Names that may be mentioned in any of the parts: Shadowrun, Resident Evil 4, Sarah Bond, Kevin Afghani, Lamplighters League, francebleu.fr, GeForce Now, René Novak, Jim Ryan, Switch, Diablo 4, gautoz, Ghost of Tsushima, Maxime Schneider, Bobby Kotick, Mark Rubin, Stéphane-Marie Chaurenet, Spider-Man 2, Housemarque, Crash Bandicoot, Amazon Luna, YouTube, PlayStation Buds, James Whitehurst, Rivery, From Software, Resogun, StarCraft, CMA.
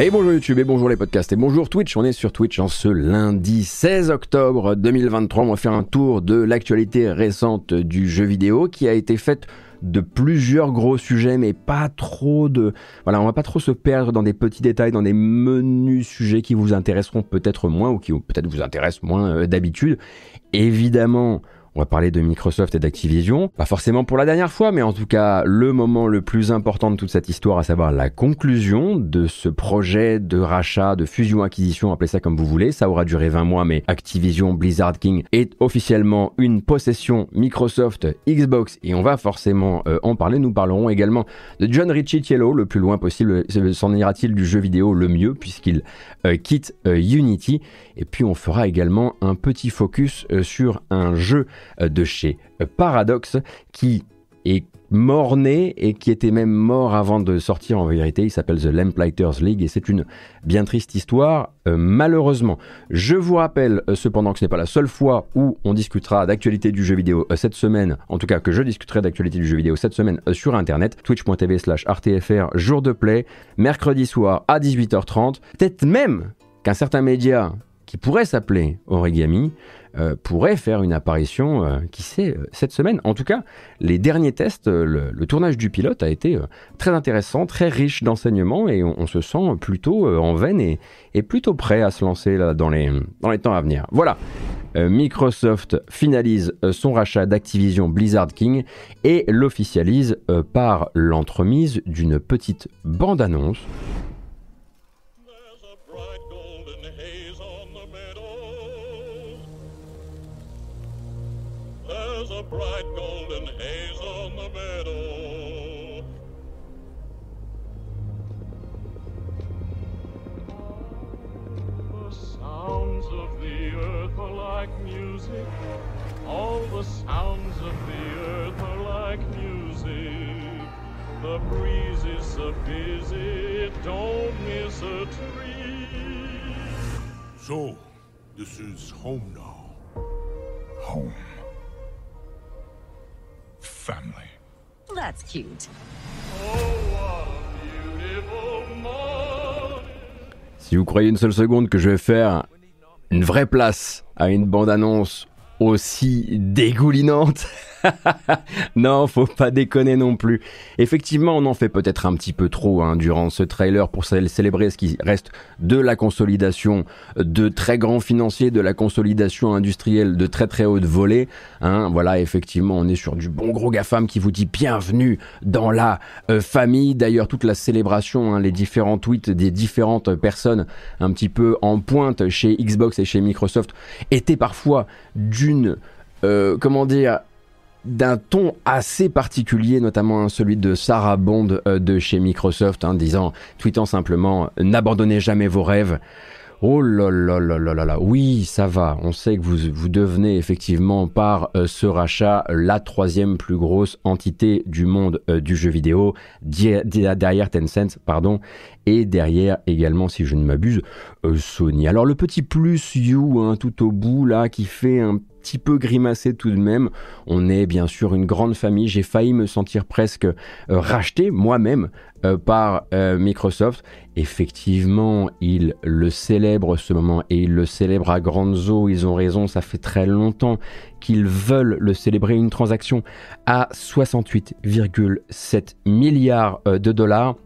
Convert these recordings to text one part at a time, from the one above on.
Et bonjour YouTube, et bonjour les podcasts, et bonjour Twitch. On est sur Twitch en ce lundi 16 octobre 2023. On va faire un tour de l'actualité récente du jeu vidéo qui a été faite de plusieurs gros sujets, mais pas trop de... Voilà, on va pas trop se perdre dans des petits détails, dans des menus sujets qui vous intéresseront peut-être moins ou qui peut-être vous intéressent moins d'habitude. Évidemment... On va parler de Microsoft et d'Activision, pas forcément pour la dernière fois, mais en tout cas le moment le plus important de toute cette histoire, à savoir la conclusion de ce projet de rachat, de fusion-acquisition, appelez ça comme vous voulez, ça aura duré 20 mois, mais Activision Blizzard King est officiellement une possession Microsoft Xbox, et on va forcément en parler. Nous parlerons également de John Riccitiello, le plus loin possible, s'en ira-t-il du jeu vidéo le mieux, puisqu'il quitte Unity, et puis on fera également un petit focus sur un jeu de chez Paradox qui est mort-né et qui était même mort avant de sortir en vérité. Il s'appelle The Lamplighters League et c'est une bien triste histoire, malheureusement. Je vous rappelle cependant que ce n'est pas la seule fois où on discutera d'actualité du jeu vidéo cette semaine, en tout cas que je discuterai d'actualité du jeu vidéo cette semaine sur internet, twitch.tv/rtfr, jour de play, mercredi soir à 18h30, peut-être même qu'un certain média qui pourrait s'appeler Origami pourrait faire une apparition, qui sait, cette semaine. En tout cas, les derniers tests, le tournage du pilote a été très intéressant, très riche d'enseignements, et on se sent plutôt en veine et plutôt prêt à se lancer là, dans les temps à venir. Voilà, Microsoft finalise son rachat d'Activision Blizzard King et l'officialise par l'entremise d'une petite bande-annonce. A bright golden haze on the meadow. The sounds of the earth are like music. All the sounds of the earth are like music. The breeze is so busy, don't miss a tree. So, this is home now. Home. Family. That's cute. Si vous croyez une seule seconde que je vais faire une vraie place à une bande-annonce aussi dégoulinante, non, faut pas déconner non plus. Effectivement, on en fait peut-être un petit peu trop durant ce trailer pour célébrer ce qui reste de la consolidation de très grands financiers, de la consolidation industrielle de très très haute volée. Voilà, effectivement, on est sur du bon gros GAFAM qui vous dit bienvenue dans la famille. D'ailleurs, toute la célébration, les différents tweets des différentes personnes un petit peu en pointe chez Xbox et chez Microsoft étaient parfois d'un ton assez particulier, notamment celui de Sarah Bond de chez Microsoft, tweetant simplement « N'abandonnez jamais vos rêves ». Oh là là là là là là, oui, ça va, on sait que vous devenez effectivement par ce rachat la troisième plus grosse entité du monde du jeu vidéo, derrière Tencent, et derrière également, si je ne m'abuse, Sony. Alors le petit plus You tout au bout là, qui fait un petit peu grimacé tout de même. On est bien sûr une grande famille. J'ai failli me sentir presque racheté moi-même par Microsoft. Effectivement, ils le célèbrent ce moment et ils le célèbrent à grandes eaux. Ils ont raison, ça fait très longtemps qu'ils veulent le célébrer. Une transaction à 68,7 milliards de dollars.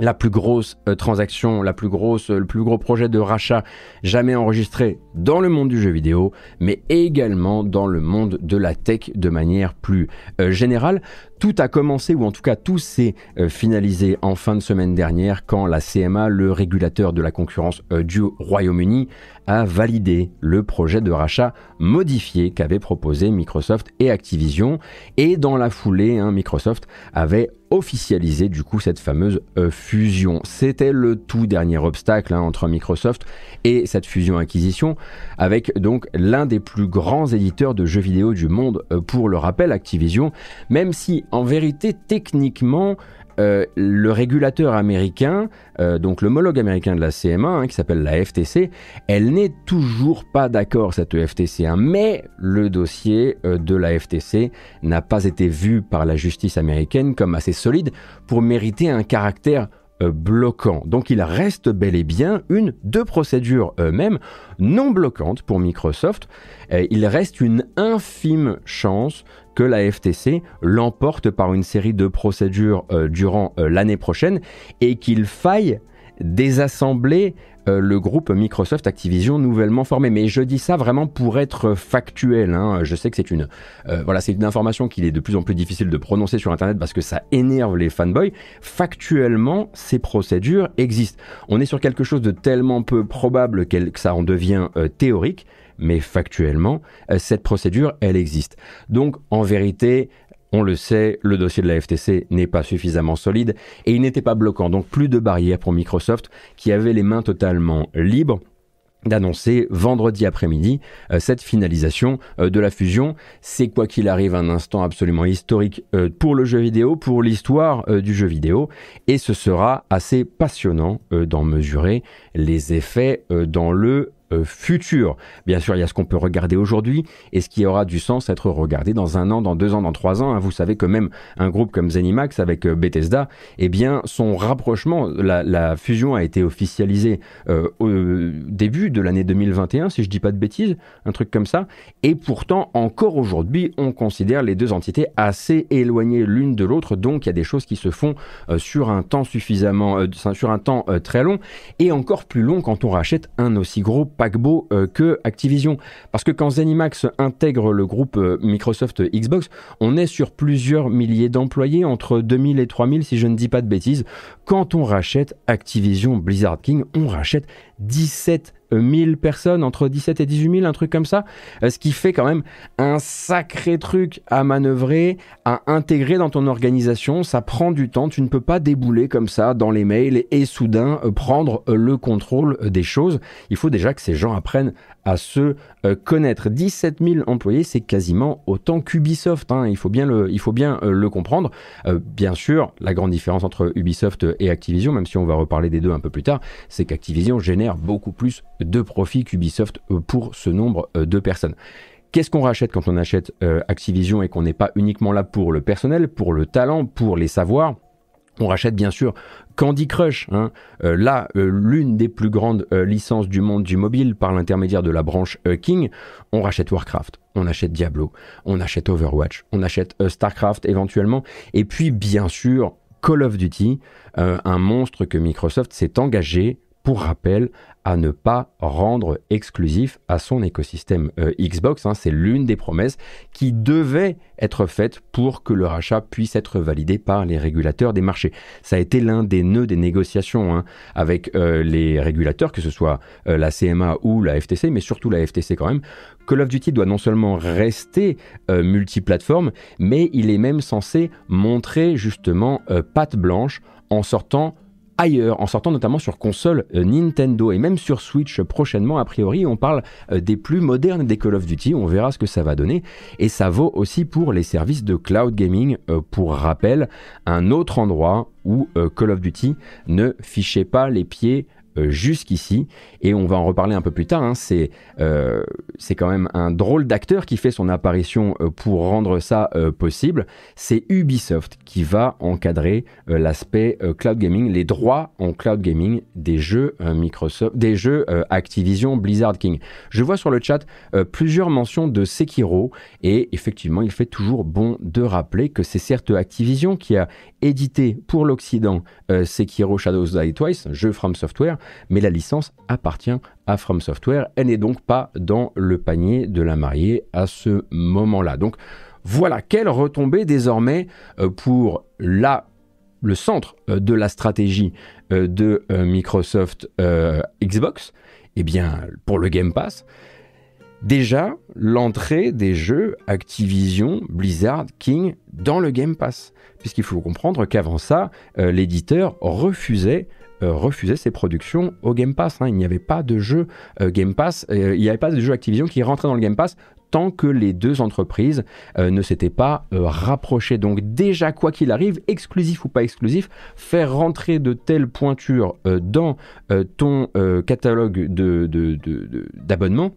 La plus grosse transaction, le plus gros projet de rachat jamais enregistré dans le monde du jeu vidéo, mais également dans le monde de la tech de manière plus générale. Tout a commencé, ou en tout cas tout s'est finalisé en fin de semaine dernière quand la CMA, le régulateur de la concurrence du Royaume-Uni, a validé le projet de rachat modifié qu'avaient proposé Microsoft et Activision. Et dans la foulée, Microsoft avait officialisé du coup cette fameuse fusion. C'était le tout dernier obstacle entre Microsoft et cette fusion-acquisition, avec donc l'un des plus grands éditeurs de jeux vidéo du monde, pour le rappel, Activision, même si en vérité, techniquement, le régulateur américain, donc l'homologue américain de la CMA, qui s'appelle la FTC, elle n'est toujours pas d'accord, cette FTC, mais le dossier de la FTC n'a pas été vu par la justice américaine comme assez solide pour mériter un caractère bloquant. Donc il reste bel et bien une de procédures même non bloquantes pour Microsoft. Il reste une infime chance que la FTC l'emporte par une série de procédures durant l'année prochaine et qu'il faille désassembler le groupe Microsoft Activision nouvellement formé. Mais je dis ça vraiment pour être factuel, hein. Je sais que c'est une information qu'il est de plus en plus difficile de prononcer sur Internet parce que ça énerve les fanboys. Factuellement, ces procédures existent. On est sur quelque chose de tellement peu probable que ça en devient théorique, mais factuellement, cette procédure, elle existe. Donc, en vérité, on le sait, le dossier de la FTC n'est pas suffisamment solide et il n'était pas bloquant, donc plus de barrière pour Microsoft qui avait les mains totalement libres d'annoncer vendredi après-midi cette finalisation de la fusion. C'est quoi qu'il arrive un instant absolument historique pour le jeu vidéo, pour l'histoire du jeu vidéo, et ce sera assez passionnant d'en mesurer les effets dans le futur. Bien sûr, il y a ce qu'on peut regarder aujourd'hui et ce qui aura du sens être regardé dans 1 an, dans 2 ans, dans 3 ans. Hein. Vous savez que même un groupe comme Zenimax avec Bethesda, eh bien, son rapprochement, la fusion a été officialisée au début de l'année 2021, si je dis pas de bêtises, un truc comme ça. Et pourtant, encore aujourd'hui, on considère les deux entités assez éloignées l'une de l'autre. Donc, il y a des choses qui se font sur un temps très long et encore plus long quand on rachète un aussi gros paquebot que Activision. Parce que quand Zenimax intègre le groupe Microsoft Xbox, on est sur plusieurs milliers d'employés, entre 2000 et 3000 si je ne dis pas de bêtises. Quand on rachète Activision Blizzard King, on rachète 17 000 personnes, entre 17 et 18 000, un truc comme ça, ce qui fait quand même un sacré truc à manœuvrer, à intégrer dans ton organisation. Ça prend du temps, tu ne peux pas débouler comme ça dans les mails et soudain prendre le contrôle des choses. Il faut déjà que ces gens apprennent à se connaître. 17 000 employés, c'est quasiment autant qu'Ubisoft, hein. Il faut bien le comprendre. Bien sûr, la grande différence entre Ubisoft et Activision, même si on va reparler des deux un peu plus tard, c'est qu'Activision génère beaucoup plus de profit qu'Ubisoft pour ce nombre de personnes. Qu'est-ce qu'on rachète quand on achète Activision et qu'on n'est pas uniquement là pour le personnel, pour le talent, pour les savoirs ? On rachète bien sûr Candy Crush, hein. L'une des plus grandes licences du monde du mobile par l'intermédiaire de la branche King. On rachète Warcraft, on achète Diablo, on achète Overwatch, on achète Starcraft éventuellement. Et puis bien sûr Call of Duty, un monstre que Microsoft s'est engagé, pour rappel, à ne pas rendre exclusif à son écosystème Xbox, hein. C'est l'une des promesses qui devait être faite pour que le rachat puisse être validé par les régulateurs des marchés. Ça a été l'un des nœuds des négociations, hein, avec les régulateurs, que ce soit la CMA ou la FTC, mais surtout la FTC quand même. Call of Duty doit non seulement rester multiplateforme, mais il est même censé montrer justement patte blanche en sortant ailleurs, en sortant notamment sur console Nintendo et même sur Switch prochainement. A priori, on parle des plus modernes des Call of Duty, on verra ce que ça va donner. Et ça vaut aussi pour les services de cloud gaming, pour rappel, un autre endroit où Call of Duty ne fichait pas les pieds jusqu'ici, et on va en reparler un peu plus tard, hein. C'est quand même un drôle d'acteur qui fait son apparition pour rendre ça possible. C'est Ubisoft qui va encadrer l'aspect cloud gaming, les droits en cloud gaming des jeux Microsoft, des jeux Activision Blizzard King. Je vois sur le chat plusieurs mentions de Sekiro, et effectivement il fait toujours bon de rappeler que c'est certes Activision qui a édité pour l'Occident Sekiro Shadows Die Twice, jeu From Software, mais la licence appartient à From Software, elle n'est donc pas dans le panier de la mariée à ce moment-là. Donc voilà, quelle retombée désormais pour le centre de la stratégie de Microsoft Xbox ? Eh bien, pour le Game Pass, déjà l'entrée des jeux Activision Blizzard King dans le Game Pass, puisqu'il faut comprendre qu'avant ça, l'éditeur refusait ses productions au Game Pass, hein. Il n'y avait pas de jeu Game Pass, il n'y avait pas de jeu Activision qui rentrait dans le Game Pass tant que les deux entreprises ne s'étaient pas rapprochées. Donc déjà, quoi qu'il arrive, exclusif ou pas exclusif, faire rentrer de telles pointures dans ton catalogue d'abonnement,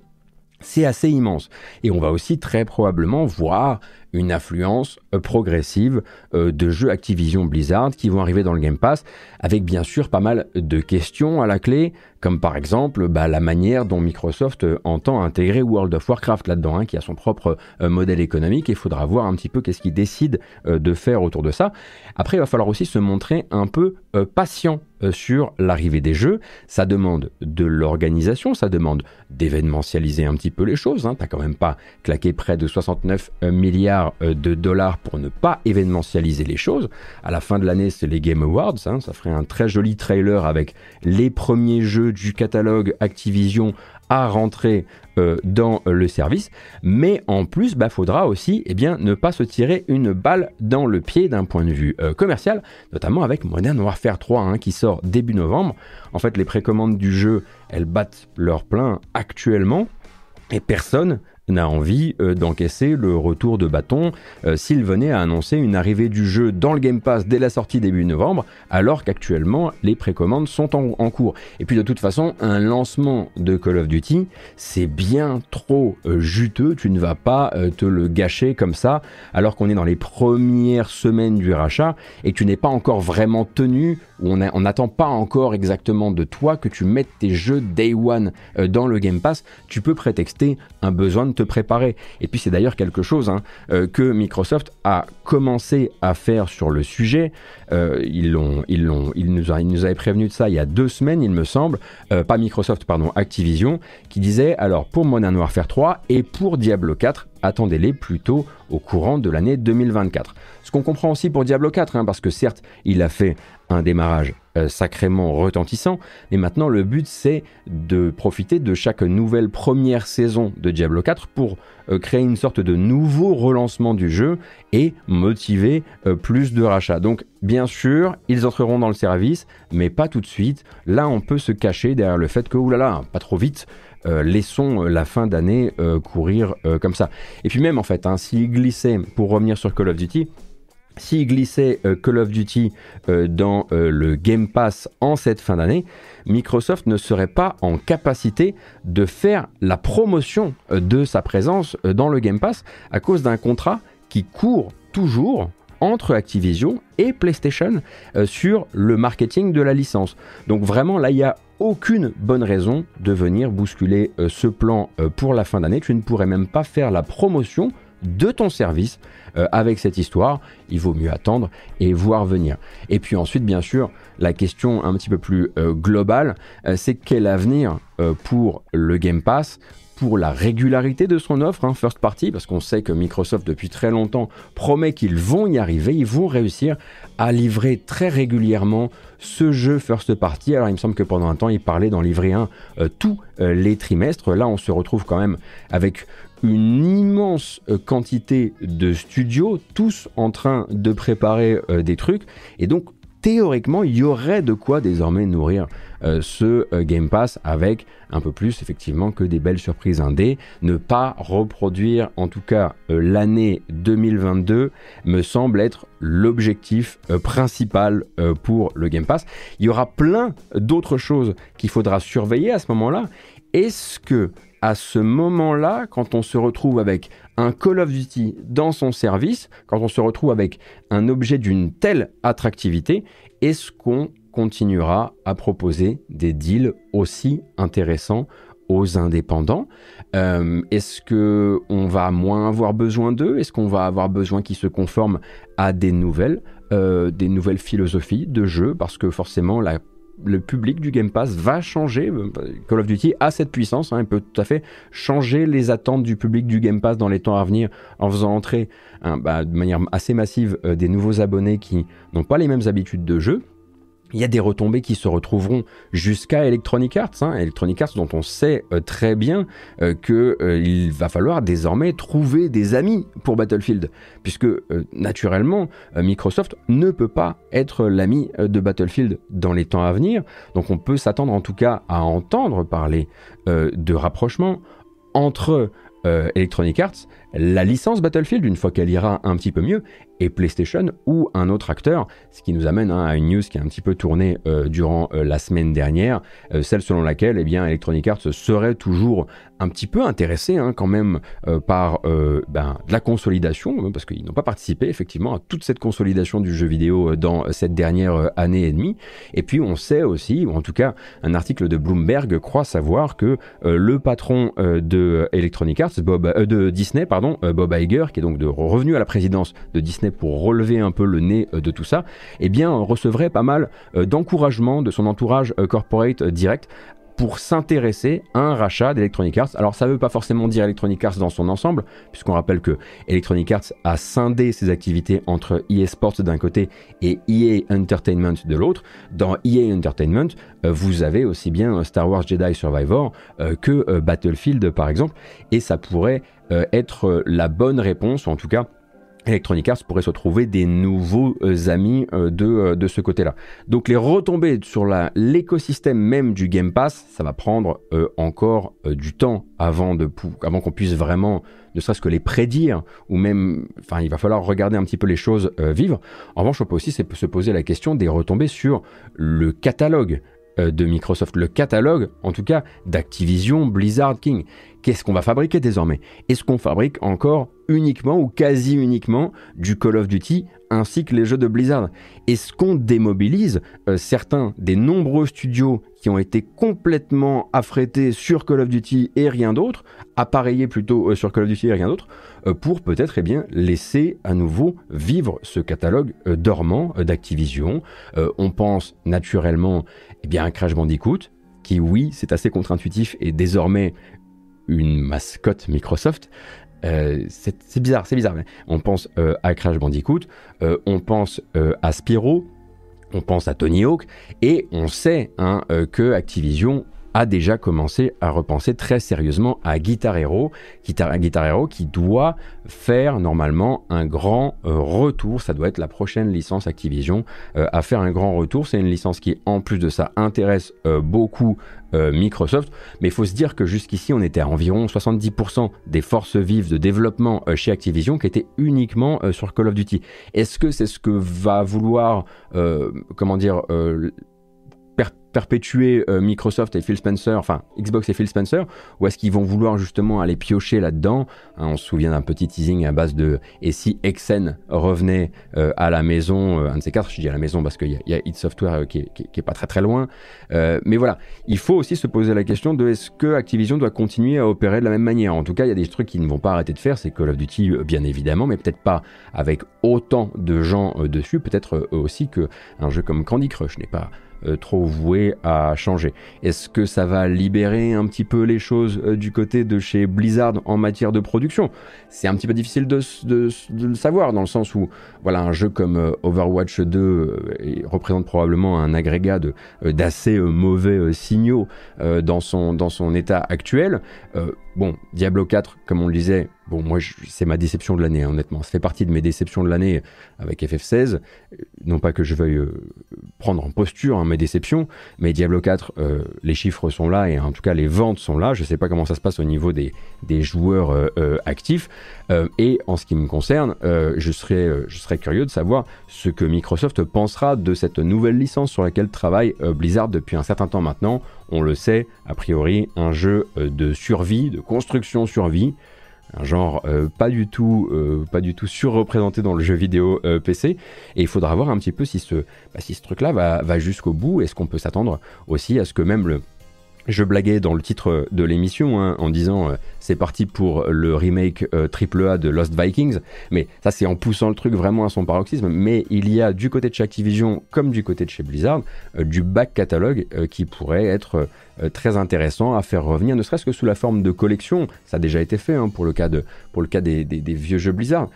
c'est assez immense. Et on va aussi très probablement voir une affluence progressive de jeux Activision Blizzard qui vont arriver dans le Game Pass, avec bien sûr pas mal de questions à la clé, comme par exemple la manière dont Microsoft entend intégrer World of Warcraft là-dedans, qui a son propre modèle économique, et il faudra voir un petit peu qu'est-ce qu'ils décident de faire autour de ça. Après, il va falloir aussi se montrer un peu patient sur l'arrivée des jeux. Ça demande de l'organisation, ça demande d'événementialiser un petit peu les choses, t'as quand même pas claqué près de 69 milliards de dollars pour ne pas événementialiser les choses. À la fin de l'année, c'est les Game Awards, ça ferait un très joli trailer avec les premiers jeux du catalogue Activision à rentrer dans le service, mais en plus, faudra aussi ne pas se tirer une balle dans le pied d'un point de vue commercial, notamment avec Modern Warfare 3 qui sort début novembre. En fait, les précommandes du jeu, elles battent leur plein actuellement, et personne n'a envie d'encaisser le retour de bâton s'il venait à annoncer une arrivée du jeu dans le Game Pass dès la sortie début novembre, alors qu'actuellement les précommandes sont en cours. Et puis de toute façon, un lancement de Call of Duty, c'est bien trop juteux, tu ne vas pas te le gâcher comme ça, alors qu'on est dans les premières semaines du rachat et que tu n'es pas encore vraiment tenu, ou on n'attend pas encore exactement de toi que tu mettes tes jeux Day One dans le Game Pass. Tu peux prétexter un besoin de te préparer. Et puis c'est d'ailleurs quelque chose que Microsoft a commencé à faire sur le sujet. Ils nous avaient prévenu de ça il y a 2 semaines, il me semble, pas Microsoft, pardon, Activision, qui disait alors pour Modern Warfare 3 et pour Diablo 4, attendez-les plutôt au courant de l'année 2024. Ce qu'on comprend aussi pour Diablo 4, parce que certes, il a fait un démarrage sacrément retentissant, mais maintenant le but c'est de profiter de chaque nouvelle première saison de Diablo 4 pour créer une sorte de nouveau relancement du jeu et motiver plus de rachats. Donc bien sûr, ils entreront dans le service, mais pas tout de suite. Là, on peut se cacher derrière le fait que, oulala, pas trop vite, laissons la fin d'année courir comme ça. Et puis même en fait, s'ils glissaient, pour revenir sur Call of Duty, s'ils glissaient Call of Duty dans le Game Pass en cette fin d'année, Microsoft ne serait pas en capacité de faire la promotion de sa présence dans le Game Pass à cause d'un contrat qui court toujours entre Activision et PlayStation sur le marketing de la licence. Donc vraiment, là, il y a aucune bonne raison de venir bousculer ce plan pour la fin d'année. Tu ne pourrais même pas faire la promotion de ton service avec cette histoire. Il vaut mieux attendre et voir venir. Et puis ensuite, bien sûr, la question un petit peu plus globale, c'est quel avenir pour le Game Pass, pour la régularité de son offre, first party, parce qu'on sait que Microsoft depuis très longtemps promet qu'ils vont y arriver, ils vont réussir à livrer très régulièrement ce jeu first party. Alors il me semble que pendant un temps, ils parlaient d'en livrer un tous les trimestres. Là, on se retrouve quand même avec une immense quantité de studios, tous en train de préparer des trucs, et donc théoriquement, il y aurait de quoi désormais nourrir ce Game Pass avec un peu plus, effectivement, que des belles surprises indé. Ne pas reproduire, en tout cas, l'année 2022 me semble être l'objectif principal pour le Game Pass. Il y aura plein d'autres choses qu'il faudra surveiller à ce moment-là. Est-ce que, à ce moment-là, quand on se retrouve avec un Call of Duty dans son service, quand on se retrouve avec un objet d'une telle attractivité, est-ce qu'on continuera à proposer des deals aussi intéressants aux indépendants ? Est-ce qu'on va moins avoir besoin d'eux ? Est-ce qu'on va avoir besoin qu'ils se conforment à des nouvelles philosophies de jeu ? Parce que forcément, le public du Game Pass va changer. Call of Duty a cette puissance, il peut tout à fait changer les attentes du public du Game Pass dans les temps à venir en faisant entrer de manière assez massive des nouveaux abonnés qui n'ont pas les mêmes habitudes de jeu. Il y a des retombées qui se retrouveront jusqu'à Electronic Arts, Electronic Arts dont on sait très bien qu'il va falloir désormais trouver des amis pour Battlefield, puisque naturellement Microsoft ne peut pas être l'ami de Battlefield dans les temps à venir. Donc on peut s'attendre en tout cas à entendre parler de rapprochement entre Electronic Arts la licence Battlefield une fois qu'elle ira un petit peu mieux, et PlayStation ou un autre acteur, ce qui nous amène à une news qui a un petit peu tourné durant la semaine dernière, celle selon laquelle eh bien, Electronic Arts serait toujours un petit peu intéressé quand même par de la consolidation, parce qu'ils n'ont pas participé effectivement à toute cette consolidation du jeu vidéo dans cette dernière année et demie. Et puis on sait aussi, ou en tout cas un article de Bloomberg croit savoir que le patron de Electronic Arts, Bob Iger, qui est donc revenu à la présidence de Disney pour relever un peu le nez de tout ça, eh bien recevrait pas mal d'encouragement de son entourage corporate direct pour s'intéresser à un rachat d'Electronic Arts. Alors ça ne veut pas forcément dire Electronic Arts dans son ensemble, puisqu'on rappelle que Electronic Arts a scindé ses activités entre EA Sports d'un côté et EA Entertainment de l'autre. Dans EA Entertainment, vous avez aussi bien Star Wars Jedi Survivor que Battlefield par exemple, et ça pourrait être la bonne réponse, ou en tout cas Electronic Arts pourrait se trouver des nouveaux amis de ce côté-là. Donc les retombées sur l'écosystème même du Game Pass, ça va prendre encore du temps avant qu'on puisse vraiment, ne serait-ce que les prédire, ou même, enfin, il va falloir regarder un petit peu les choses vivre. En revanche, on peut aussi se poser la question des retombées sur le catalogue de Microsoft, le catalogue en tout cas d'Activision Blizzard King. Qu'est-ce qu'on va fabriquer désormais? Est-ce qu'on fabrique encore uniquement ou quasi uniquement du Call of Duty ainsi que les jeux de Blizzard? Est-ce qu'on démobilise certains des nombreux studios qui ont été complètement affrétés sur Call of Duty et rien d'autre, appareillés plutôt sur Call of Duty et rien d'autre, pour peut-être eh bien, laisser à nouveau vivre ce catalogue dormant d'Activision? On pense naturellement eh bien, à Crash Bandicoot, qui oui, c'est assez contre-intuitif, est désormais une mascotte Microsoft. C'est bizarre. On pense à Crash Bandicoot, on pense à Spyro, on pense à Tony Hawk, et on sait que Activision a déjà commencé à repenser très sérieusement à Guitar Hero qui doit faire normalement un grand retour. Ça doit être la prochaine licence Activision à faire un grand retour. C'est une licence qui en plus de ça intéresse beaucoup Microsoft, mais il faut se dire que jusqu'ici on était à environ 70% des forces vives de développement chez Activision qui étaient uniquement sur Call of Duty. Est-ce que c'est ce que va vouloir perpétuer Microsoft et Phil Spencer, enfin Xbox et Phil Spencer, ou est-ce qu'ils vont vouloir justement aller piocher là-dedans? On se souvient d'un petit teasing à base de « et si Exen revenait à la maison ?» Un de ces quatre, je dis à la maison parce qu'il y a id Software qui est pas très très loin. Mais voilà, il faut aussi se poser la question de est-ce que Activision doit continuer à opérer de la même manière? En tout cas, il y a des trucs qu'ils ne vont pas arrêter de faire, c'est Call of Duty bien évidemment, mais peut-être pas avec autant de gens dessus, peut-être aussi qu'un jeu comme Candy Crush n'est pas trop voué à changer. Est-ce que ça va libérer un petit peu les choses du côté de chez Blizzard en matière de production? C'est un petit peu difficile de le savoir, dans le sens où voilà, un jeu comme Overwatch 2 représente probablement un agrégat d'assez mauvais signaux dans son état actuel. Bon, Diablo 4, comme on le disait, bon, moi, c'est ma déception de l'année, hein, honnêtement. Ça fait partie de mes déceptions de l'année avec FF16. Non pas que je veuille prendre en posture mes déceptions, mais Diablo 4, les chiffres sont là, et en tout cas, les ventes sont là. Je ne sais pas comment ça se passe au niveau des joueurs actifs. Et en ce qui me concerne, je serais curieux de savoir ce que Microsoft pensera de cette nouvelle licence sur laquelle travaille Blizzard depuis un certain temps maintenant. On le sait, a priori, un jeu de survie, de construction-survie, un genre pas du tout surreprésenté dans le jeu vidéo PC, et il faudra voir un petit peu si ce truc-là va jusqu'au bout. Est-ce qu'on peut s'attendre aussi à ce que même je blaguais dans le titre de l'émission en disant c'est parti pour le remake AAA de Lost Vikings, mais ça c'est en poussant le truc vraiment à son paroxysme, mais il y a du côté de chez Activision comme du côté de chez Blizzard du back catalogue qui pourrait être très intéressant à faire revenir, ne serait-ce que sous la forme de collection. Ça a déjà été fait pour le cas des vieux jeux Blizzard,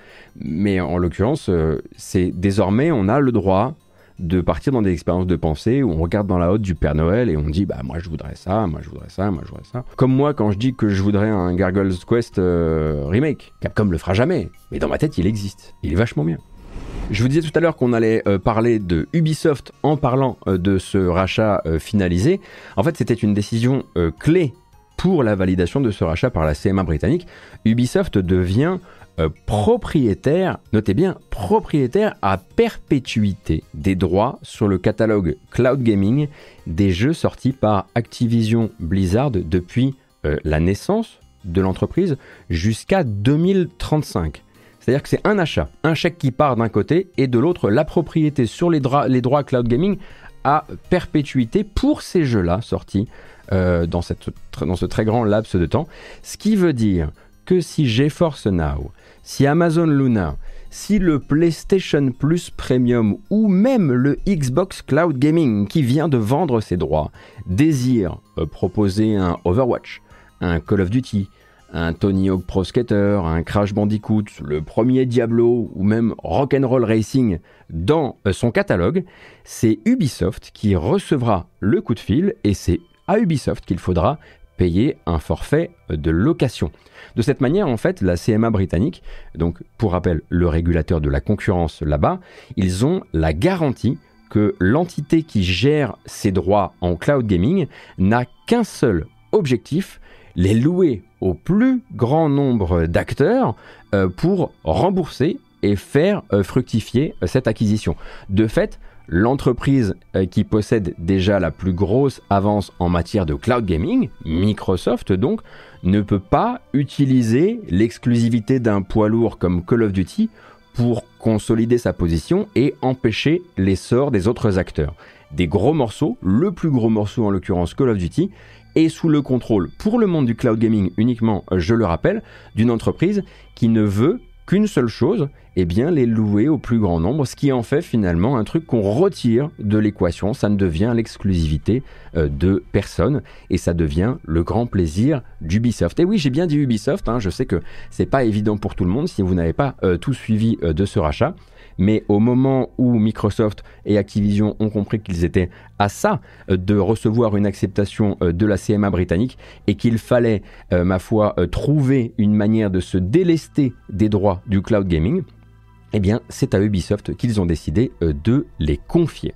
mais en l'occurrence c'est désormais on a le droit de partir dans des expériences de pensée où on regarde dans la hotte du Père Noël et on dit bah moi je voudrais ça, moi je voudrais ça, moi je voudrais ça. Comme moi quand je dis que je voudrais un Gargoyle's Quest remake, Capcom le fera jamais, mais dans ma tête il existe, il est vachement bien. Je vous disais tout à l'heure qu'on allait parler de Ubisoft en parlant de ce rachat finalisé. En fait c'était une décision clé pour la validation de ce rachat par la CMA britannique, Ubisoft devient propriétaire, notez bien, propriétaire à perpétuité des droits sur le catalogue cloud gaming des jeux sortis par Activision Blizzard depuis la naissance de l'entreprise jusqu'à 2035. C'est-à-dire que c'est un achat, un chèque qui part d'un côté et de l'autre la propriété sur les droits cloud gaming à perpétuité pour ces jeux-là sortis dans ce très grand laps de temps. Ce qui veut dire que si GeForce Now, si Amazon Luna, si le PlayStation Plus Premium ou même le Xbox Cloud Gaming qui vient de vendre ses droits désire proposer un Overwatch, un Call of Duty, un Tony Hawk Pro Skater, un Crash Bandicoot, le premier Diablo ou même Rock'n'Roll Racing dans son catalogue, c'est Ubisoft qui recevra le coup de fil et c'est à Ubisoft qu'il faudra payer un forfait de location. De cette manière, en fait, la CMA britannique, donc pour rappel le régulateur de la concurrence là-bas, ils ont la garantie que l'entité qui gère ces droits en cloud gaming n'a qu'un seul objectif, les louer au plus grand nombre d'acteurs pour rembourser et faire fructifier cette acquisition. De fait, l'entreprise qui possède déjà la plus grosse avance en matière de cloud gaming, Microsoft donc, ne peut pas utiliser l'exclusivité d'un poids lourd comme Call of Duty pour consolider sa position et empêcher l'essor des autres acteurs. Des gros morceaux, le plus gros morceau en l'occurrence Call of Duty, et sous le contrôle, pour le monde du cloud gaming uniquement, je le rappelle, d'une entreprise qui ne veut qu'une seule chose, eh bien les louer au plus grand nombre, ce qui en fait finalement un truc qu'on retire de l'équation, ça ne devient l'exclusivité de personne, et ça devient le grand plaisir d'Ubisoft. Et oui, j'ai bien dit Ubisoft, hein, je sais que c'est pas évident pour tout le monde si vous n'avez pas tout suivi de ce rachat, mais au moment où Microsoft et Activision ont compris qu'ils étaient à ça de recevoir une acceptation de la CMA britannique et qu'il fallait, ma foi, trouver une manière de se délester des droits du cloud gaming, eh bien c'est à Ubisoft qu'ils ont décidé de les confier.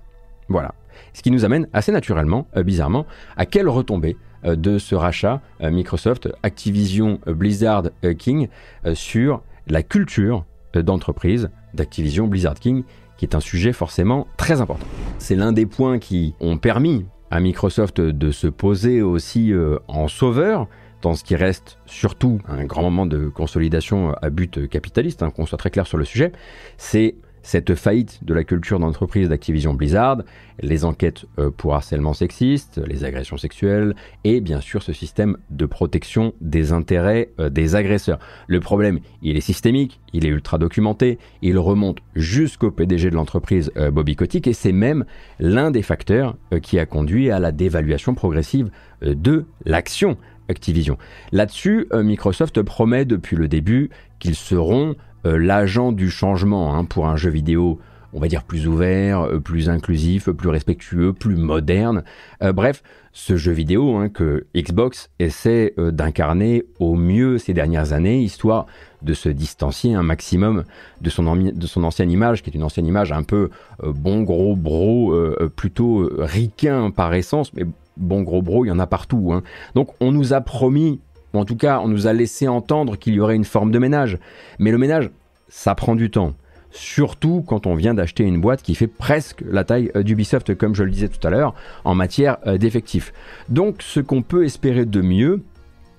Voilà. Ce qui nous amène assez naturellement, bizarrement, à quelle retombée de ce rachat Microsoft, Activision, Blizzard King sur la culture d'entreprise d'Activision Blizzard King, qui est un sujet forcément très important. C'est l'un des points qui ont permis à Microsoft de se poser aussi en sauveur, dans ce qui reste surtout un grand moment de consolidation à but capitaliste, hein, qu'on soit très clair sur le sujet, c'est cette faillite de la culture d'entreprise d'Activision Blizzard, les enquêtes pour harcèlement sexiste, les agressions sexuelles et bien sûr ce système de protection des intérêts des agresseurs. Le problème, il est systémique, il est ultra documenté, il remonte jusqu'au PDG de l'entreprise Bobby Kotick et c'est même l'un des facteurs qui a conduit à la dévaluation progressive de l'action Activision. Là-dessus, Microsoft promet depuis le début qu'ils seront l'agent du changement, hein, pour un jeu vidéo, on va dire plus ouvert, plus inclusif, plus respectueux, plus moderne. Bref, ce jeu vidéo hein, que Xbox essaie d'incarner au mieux ces dernières années, histoire de se distancier un maximum de son ancienne image, qui est une ancienne image un peu bon gros bro, plutôt ricain par essence, mais bon gros bro, il y en a partout. Hein. Donc on nous a promis, en tout cas, on nous a laissé entendre qu'il y aurait une forme de ménage. Mais le ménage, ça prend du temps. Surtout quand on vient d'acheter une boîte qui fait presque la taille d'Ubisoft, comme je le disais tout à l'heure, en matière d'effectifs. Donc, ce qu'on peut espérer de mieux,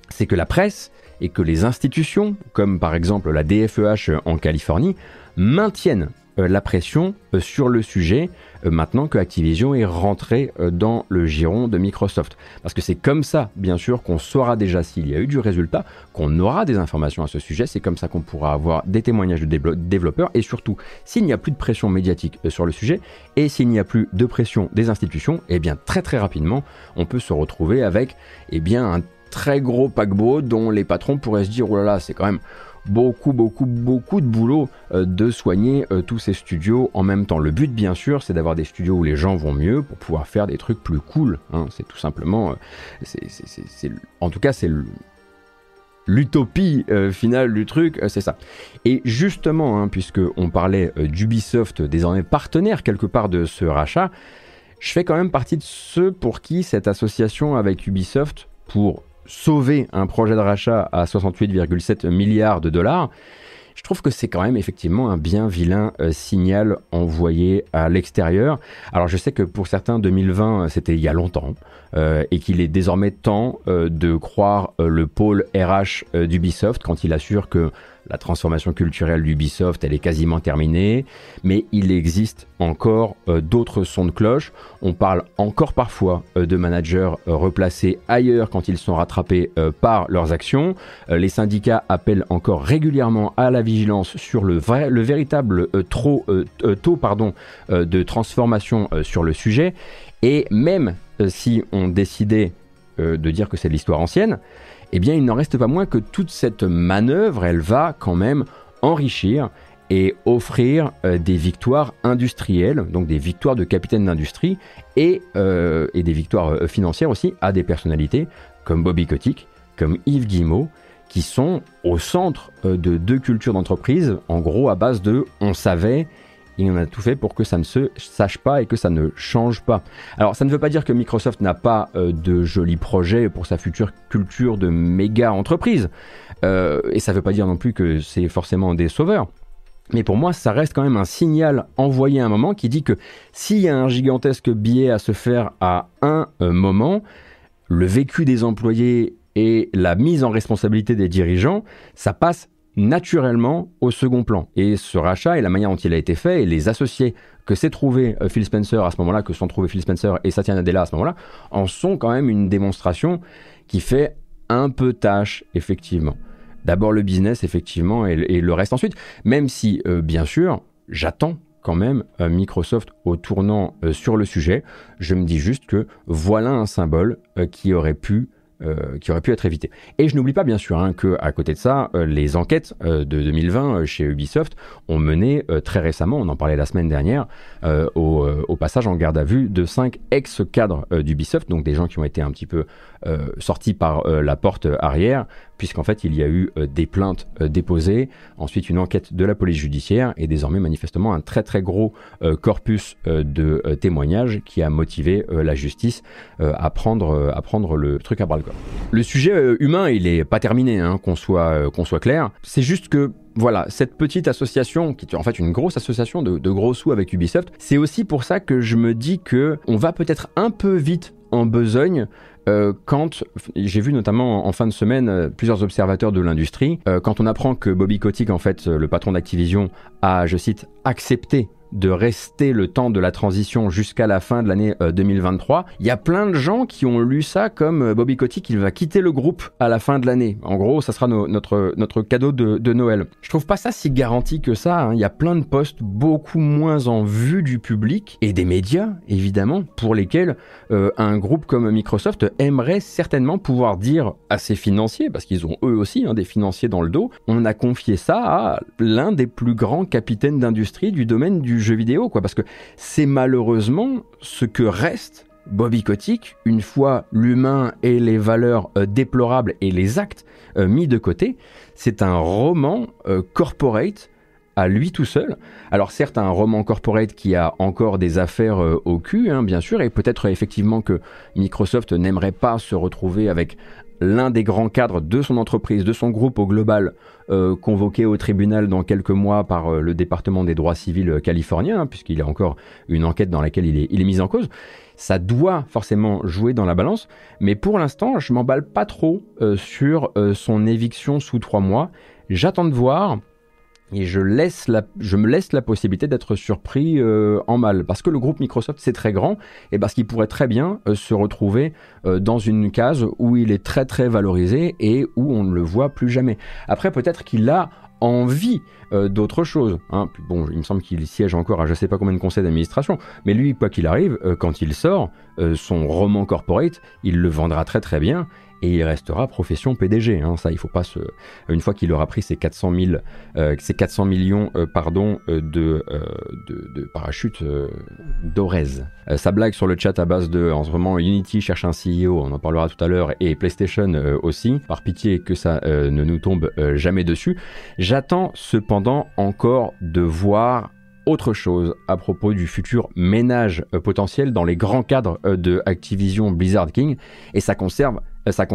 c'est que la presse et que les institutions, comme par exemple la DFEH en Californie, maintiennent la pression sur le sujet maintenant que Activision est rentré dans le giron de Microsoft. Parce que c'est comme ça, bien sûr, qu'on saura déjà s'il y a eu du résultat, qu'on aura des informations à ce sujet, c'est comme ça qu'on pourra avoir des témoignages de développeurs et surtout, s'il n'y a plus de pression médiatique sur le sujet et s'il n'y a plus de pression des institutions, eh bien très très rapidement, on peut se retrouver avec eh bien, un très gros paquebot dont les patrons pourraient se dire « Oh là là, c'est quand même... » beaucoup de boulot de soigner tous ces studios en même temps. Le but, bien sûr, c'est d'avoir des studios où les gens vont mieux pour pouvoir faire des trucs plus cool. Hein. C'est tout simplement... en tout cas, c'est l'utopie finale du truc, c'est ça. Et justement, hein, puisqu'on parlait d'Ubisoft, désormais partenaire quelque part de ce rachat, je fais quand même partie de ceux pour qui cette association avec Ubisoft, pour sauver un projet de rachat à 68,7 milliards de dollars, je trouve que c'est quand même effectivement un bien vilain signal envoyé à l'extérieur. Alors je sais que pour certains 2020 c'était il y a longtemps et qu'il est désormais temps de croire le pôle RH d'Ubisoft quand il assure que la transformation culturelle d'Ubisoft elle est quasiment terminée, mais il existe encore d'autres sons de cloche. On parle encore parfois de managers replacés ailleurs quand ils sont rattrapés par leurs actions. Les syndicats appellent encore régulièrement à la vigilance sur le véritable taux de transformation sur le sujet. Et même si on décidait de dire que c'est de l'histoire ancienne, eh bien il n'en reste pas moins que toute cette manœuvre, elle va quand même enrichir et offrir des victoires industrielles, donc des victoires de capitaines d'industrie et des victoires financières aussi à des personnalités comme Bobby Kotick, comme Yves Guillemot, qui sont au centre de deux cultures d'entreprise, en gros à base de « on savait » et on a tout fait pour que ça ne se sache pas et que ça ne change pas. Alors ça ne veut pas dire que Microsoft n'a pas de jolis projets pour sa future culture de méga entreprise, et ça ne veut pas dire non plus que c'est forcément des sauveurs. Mais pour moi, ça reste quand même un signal envoyé à un moment qui dit que s'il y a un gigantesque biais à se faire à un moment, le vécu des employés et la mise en responsabilité des dirigeants, ça passe naturellement au second plan. Et ce rachat et la manière dont il a été fait et les associés que s'est trouvé Phil Spencer à ce moment-là, que sont trouvés Phil Spencer et Satya Nadella à ce moment-là, en sont quand même une démonstration qui fait un peu tâche, effectivement. D'abord le business, effectivement, et le reste ensuite. Même si, bien sûr, j'attends quand même Microsoft au tournant sur le sujet. Je me dis juste que voilà un symbole qui aurait pu être évité. Et je n'oublie pas bien sûr qu'à côté de ça, les enquêtes de 2020 chez Ubisoft ont mené très récemment, on en parlait la semaine dernière, au passage en garde à vue de 5 ex-cadres d'Ubisoft, donc des gens qui ont été un petit peu sortis par la porte arrière, puisqu'en fait il y a eu des plaintes déposées, ensuite une enquête de la police judiciaire et désormais manifestement un très très gros corpus de témoignages qui a motivé la justice à prendre le truc à bras le corps. Le sujet humain, il n'est pas terminé, qu'on soit clair. C'est juste que, voilà, cette petite association, qui est en fait une grosse association de gros sous avec Ubisoft, c'est aussi pour ça que je me dis qu'on va peut-être un peu vite en besogne quand, j'ai vu notamment en fin de semaine plusieurs observateurs de l'industrie, quand on apprend que Bobby Kotick, en fait, le patron d'Activision, a, je cite, « accepté » de rester le temps de la transition jusqu'à la fin de l'année 2023. Il y a plein de gens qui ont lu ça comme Bobby Kotick, il va quitter le groupe à la fin de l'année. En gros, ça sera notre cadeau de Noël. Je trouve pas ça si garanti que ça, hein. Il y a plein de postes beaucoup moins en vue du public et des médias, évidemment, pour lesquels un groupe comme Microsoft aimerait certainement pouvoir dire à ses financiers, parce qu'ils ont eux aussi des financiers dans le dos, on a confié ça à l'un des plus grands capitaines d'industrie du domaine du jeu vidéo, quoi, parce que c'est malheureusement ce que reste Bobby Kotick, une fois l'humain et les valeurs déplorables et les actes mis de côté. C'est un roman corporate à lui tout seul. Alors certes, un roman corporate qui a encore des affaires au cul, bien sûr, et peut-être effectivement que Microsoft n'aimerait pas se retrouver avec l'un des grands cadres de son entreprise, de son groupe au global, convoqué au tribunal dans quelques mois par le département des droits civils californien, puisqu'il y a encore une enquête dans laquelle il est mis en cause. Ça doit forcément jouer dans la balance, mais pour l'instant, je m'emballe pas trop sur son éviction sous 3 mois. J'attends de voir et je me laisse la possibilité d'être surpris en mal, parce que le groupe Microsoft c'est très grand et parce qu'il pourrait très bien se retrouver dans une case où il est très très valorisé et où on ne le voit plus jamais. Après peut-être qu'il a envie d'autre chose, Puis bon, il me semble qu'il siège encore à je sais pas combien de conseils d'administration, mais lui quoi qu'il arrive, quand il sort son roman corporate, il le vendra très très bien. Et il restera profession PDG, ça il faut pas se... Une fois qu'il aura pris ses 400 millions de parachutes d'Orez. Ça blague sur le chat à base de, en ce moment, Unity cherche un CEO, on en parlera tout à l'heure, et PlayStation aussi, par pitié que ça ne nous tombe jamais dessus. J'attends cependant encore de voir autre chose à propos du futur ménage potentiel dans les grands cadres de Activision Blizzard King, et ça conserve ça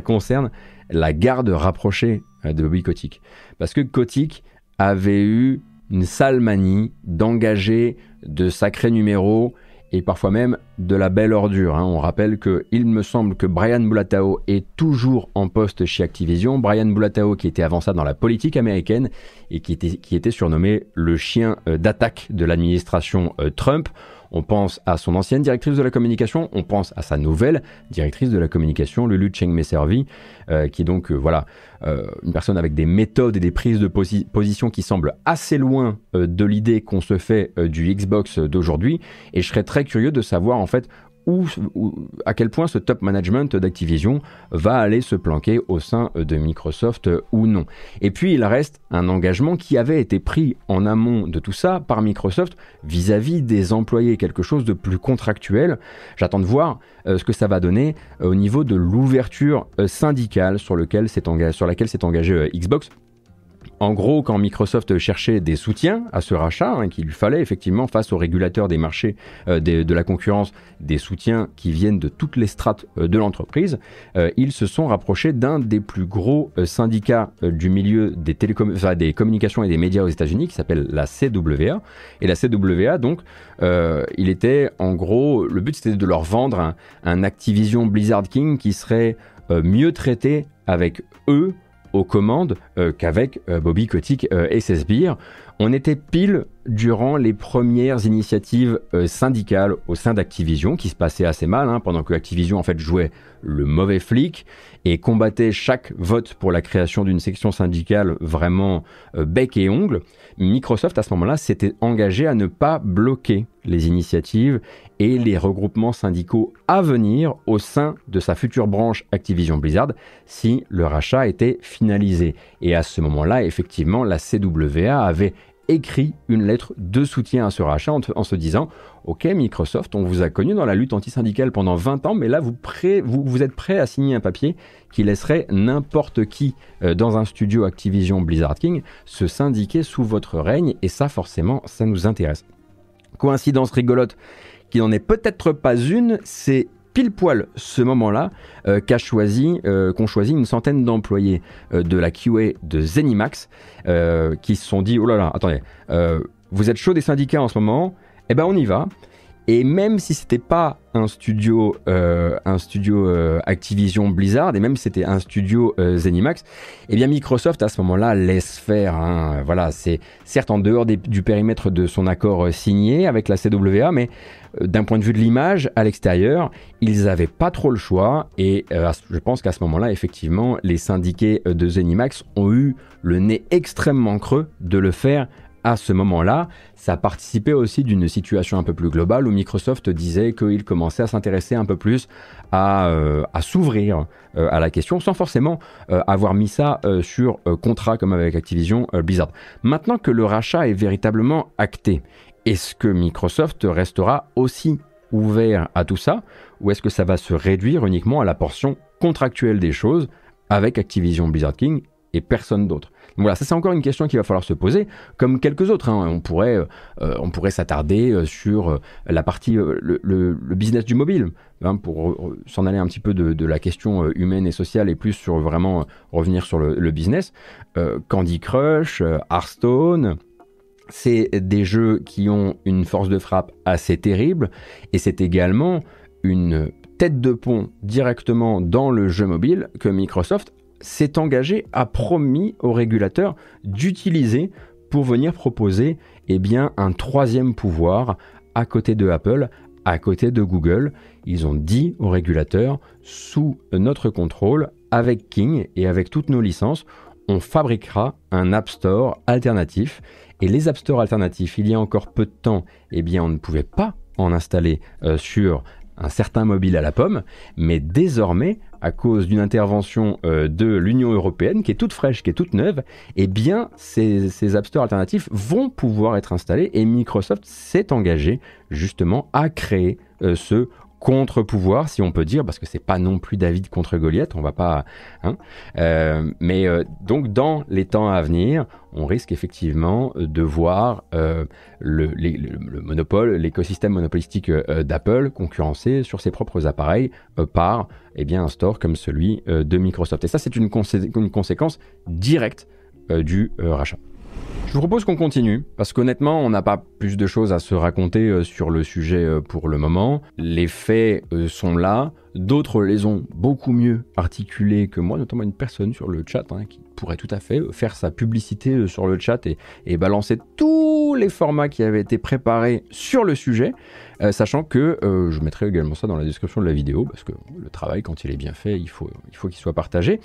concerne la garde rapprochée de Bobby Kotick. Parce que Kotick avait eu une sale manie d'engager de sacrés numéros et parfois même de la belle ordure. On rappelle qu'il me semble que Brian Bulatao est toujours en poste chez Activision. Brian Bulatao qui était avant ça dans la politique américaine et qui était surnommé le chien d'attaque de l'administration Trump. On pense à son ancienne directrice de la communication, on pense à sa nouvelle directrice de la communication, Lulu Cheng-Messervi, qui est donc une personne avec des méthodes et des prises de position qui semblent assez loin de l'idée qu'on se fait du Xbox d'aujourd'hui. Et je serais très curieux de savoir en fait à quel point ce top management d'Activision va aller se planquer au sein de Microsoft ou non. Et puis il reste un engagement qui avait été pris en amont de tout ça par Microsoft vis-à-vis des employés, quelque chose de plus contractuel. J'attends de voir ce que ça va donner au niveau de l'ouverture syndicale sur laquelle s'est engagé Xbox. En gros, quand Microsoft cherchait des soutiens à ce rachat, qu'il lui fallait effectivement, face aux régulateurs des marchés de la concurrence, des soutiens qui viennent de toutes les strates de l'entreprise, ils se sont rapprochés d'un des plus gros syndicats du milieu des communications et des médias aux États-Unis, qui s'appelle la CWA. Et la CWA, donc, il était en gros, le but c'était de leur vendre un Activision Blizzard King qui serait mieux traité avec eux aux commandes qu'avec Bobby Kotick et ses sbires. On était pile durant les premières initiatives syndicales au sein d'Activision, qui se passaient assez mal, pendant que Activision en fait jouait le mauvais flic et combattait chaque vote pour la création d'une section syndicale vraiment bec et ongle. Microsoft, à ce moment-là, s'était engagé à ne pas bloquer les initiatives et les regroupements syndicaux à venir au sein de sa future branche Activision Blizzard si le rachat était finalisé. Et à ce moment-là, effectivement, la CWA avait écrit une lettre de soutien à ce rachat en se disant « Ok, Microsoft, on vous a connu dans la lutte antisyndicale pendant 20 ans, mais là, vous êtes prêt à signer un papier qui laisserait n'importe qui dans un studio Activision Blizzard King se syndiquer sous votre règne, et ça, forcément, ça nous intéresse. » Coïncidence rigolote qui n'en est peut-être pas une, c'est pile poil ce moment-là qu'ont choisi une centaine d'employés de la QA de Zenimax qui se sont dit « Oh là là, attendez, vous êtes chaud des syndicats en ce moment, eh ben on y va ». Et même si c'était pas un studio Activision Blizzard, et même si c'était un studio Zenimax, eh bien Microsoft à ce moment-là laisse faire. Voilà, c'est certes en dehors du périmètre de son accord signé avec la CWA, mais d'un point de vue de l'image à l'extérieur, ils n'avaient pas trop le choix. Et je pense qu'à ce moment-là, effectivement, les syndiqués de Zenimax ont eu le nez extrêmement creux de le faire. À ce moment-là, ça participait aussi d'une situation un peu plus globale où Microsoft disait qu'il commençait à s'intéresser un peu plus à s'ouvrir à la question sans forcément avoir mis ça sur contrat comme avec Activision Blizzard. Maintenant que le rachat est véritablement acté, est-ce que Microsoft restera aussi ouvert à tout ça ou est-ce que ça va se réduire uniquement à la portion contractuelle des choses avec Activision Blizzard King et personne d'autre? Donc voilà, ça c'est encore une question qu'il va falloir se poser, comme quelques autres. On pourrait s'attarder sur la partie, le business du mobile, pour s'en aller un petit peu de la question humaine et sociale et plus sur vraiment revenir sur le business. Candy Crush, Hearthstone, c'est des jeux qui ont une force de frappe assez terrible et c'est également une tête de pont directement dans le jeu mobile que Microsoft s'est engagé, a promis aux régulateurs d'utiliser pour venir proposer un troisième pouvoir à côté de Apple, à côté de Google. Ils ont dit aux régulateurs, sous notre contrôle, avec King et avec toutes nos licences, on fabriquera un App Store alternatif. Et les App Store alternatifs, il y a encore peu de temps, on ne pouvait pas en installer sur un certain mobile à la pomme, mais désormais, à cause d'une intervention de l'Union européenne qui est toute fraîche, qui est toute neuve, ces App Store alternatifs vont pouvoir être installés et Microsoft s'est engagé justement à créer ce contre-pouvoir, si on peut dire, parce que c'est pas non plus David contre Goliath, on va pas... Hein, donc dans les temps à venir, on risque effectivement de voir le monopole, l'écosystème monopolistique d'Apple concurrencé sur ses propres appareils par un store comme celui de Microsoft. Et ça, c'est une conséquence directe du rachat. Je vous propose qu'on continue, parce qu'honnêtement, on n'a pas plus de choses à se raconter sur le sujet pour le moment. Les faits sont là, d'autres les ont beaucoup mieux articulés que moi, notamment une personne sur le chat qui pourrait tout à fait faire sa publicité sur le chat et balancer tous les formats qui avaient été préparés sur le sujet, sachant que je mettrai également ça dans la description de la vidéo, parce que le travail, quand il est bien fait, il faut qu'il soit partagé.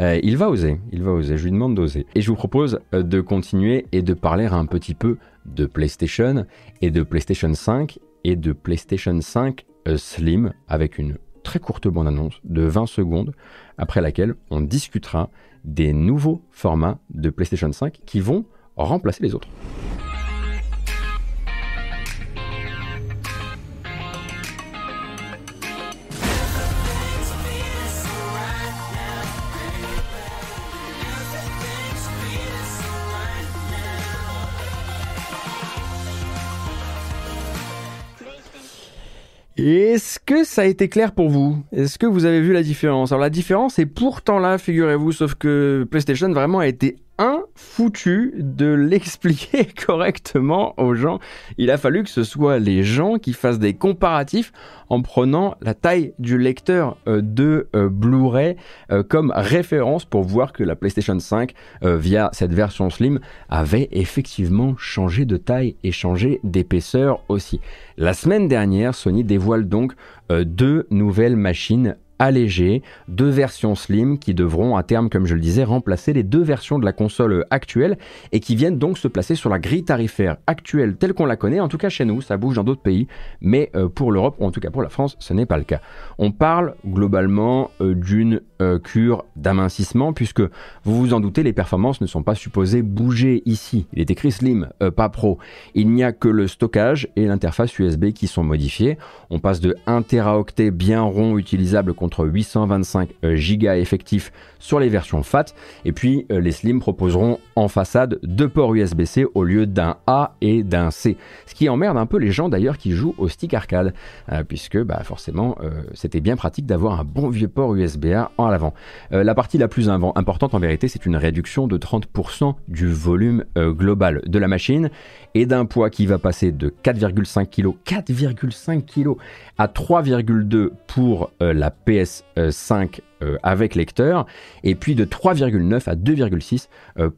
Il va oser, je lui demande d'oser. Et je vous propose de continuer et de parler un petit peu de PlayStation et de PlayStation 5 et de PlayStation 5 Slim, avec une très courte bande-annonce de 20 secondes, après laquelle on discutera des nouveaux formats de PlayStation 5 qui vont remplacer les autres. Est-ce que ça a été clair pour vous? Est-ce que vous avez vu la différence? Alors la différence est pourtant là, figurez-vous, sauf que PlayStation vraiment a été foutu de l'expliquer correctement aux gens. Il a fallu que ce soit les gens qui fassent des comparatifs en prenant la taille du lecteur de Blu-ray comme référence pour voir que la PlayStation 5 via cette version Slim avait effectivement changé de taille et changé d'épaisseur aussi. La semaine dernière, Sony dévoile donc deux nouvelles machines allégées, deux versions slim qui devront à terme, comme je le disais, remplacer les deux versions de la console actuelle et qui viennent donc se placer sur la grille tarifaire actuelle telle qu'on la connaît, en tout cas chez nous. Ça bouge dans d'autres pays, mais pour l'Europe, ou en tout cas pour la France, ce n'est pas le cas. On parle globalement d'une cure d'amincissement, puisque vous vous en doutez, les performances ne sont pas supposées bouger ici. Il est écrit slim, pas pro. Il n'y a que le stockage et l'interface USB qui sont modifiés. On passe de 1 Teraoctet bien rond utilisable contre 825 gigas effectifs sur les versions FAT, et puis les Slim proposeront en façade deux ports USB-C au lieu d'un A et d'un C, ce qui emmerde un peu les gens d'ailleurs qui jouent au stick arcade, puisque forcément c'était bien pratique d'avoir un bon vieux port USB-A en avant. La partie la plus importante en vérité, c'est une réduction de 30% du volume global de la machine et d'un poids qui va passer de 4,5 kg à 3,2 pour la PS5 avec lecteur, et puis de 3,9 à 2,6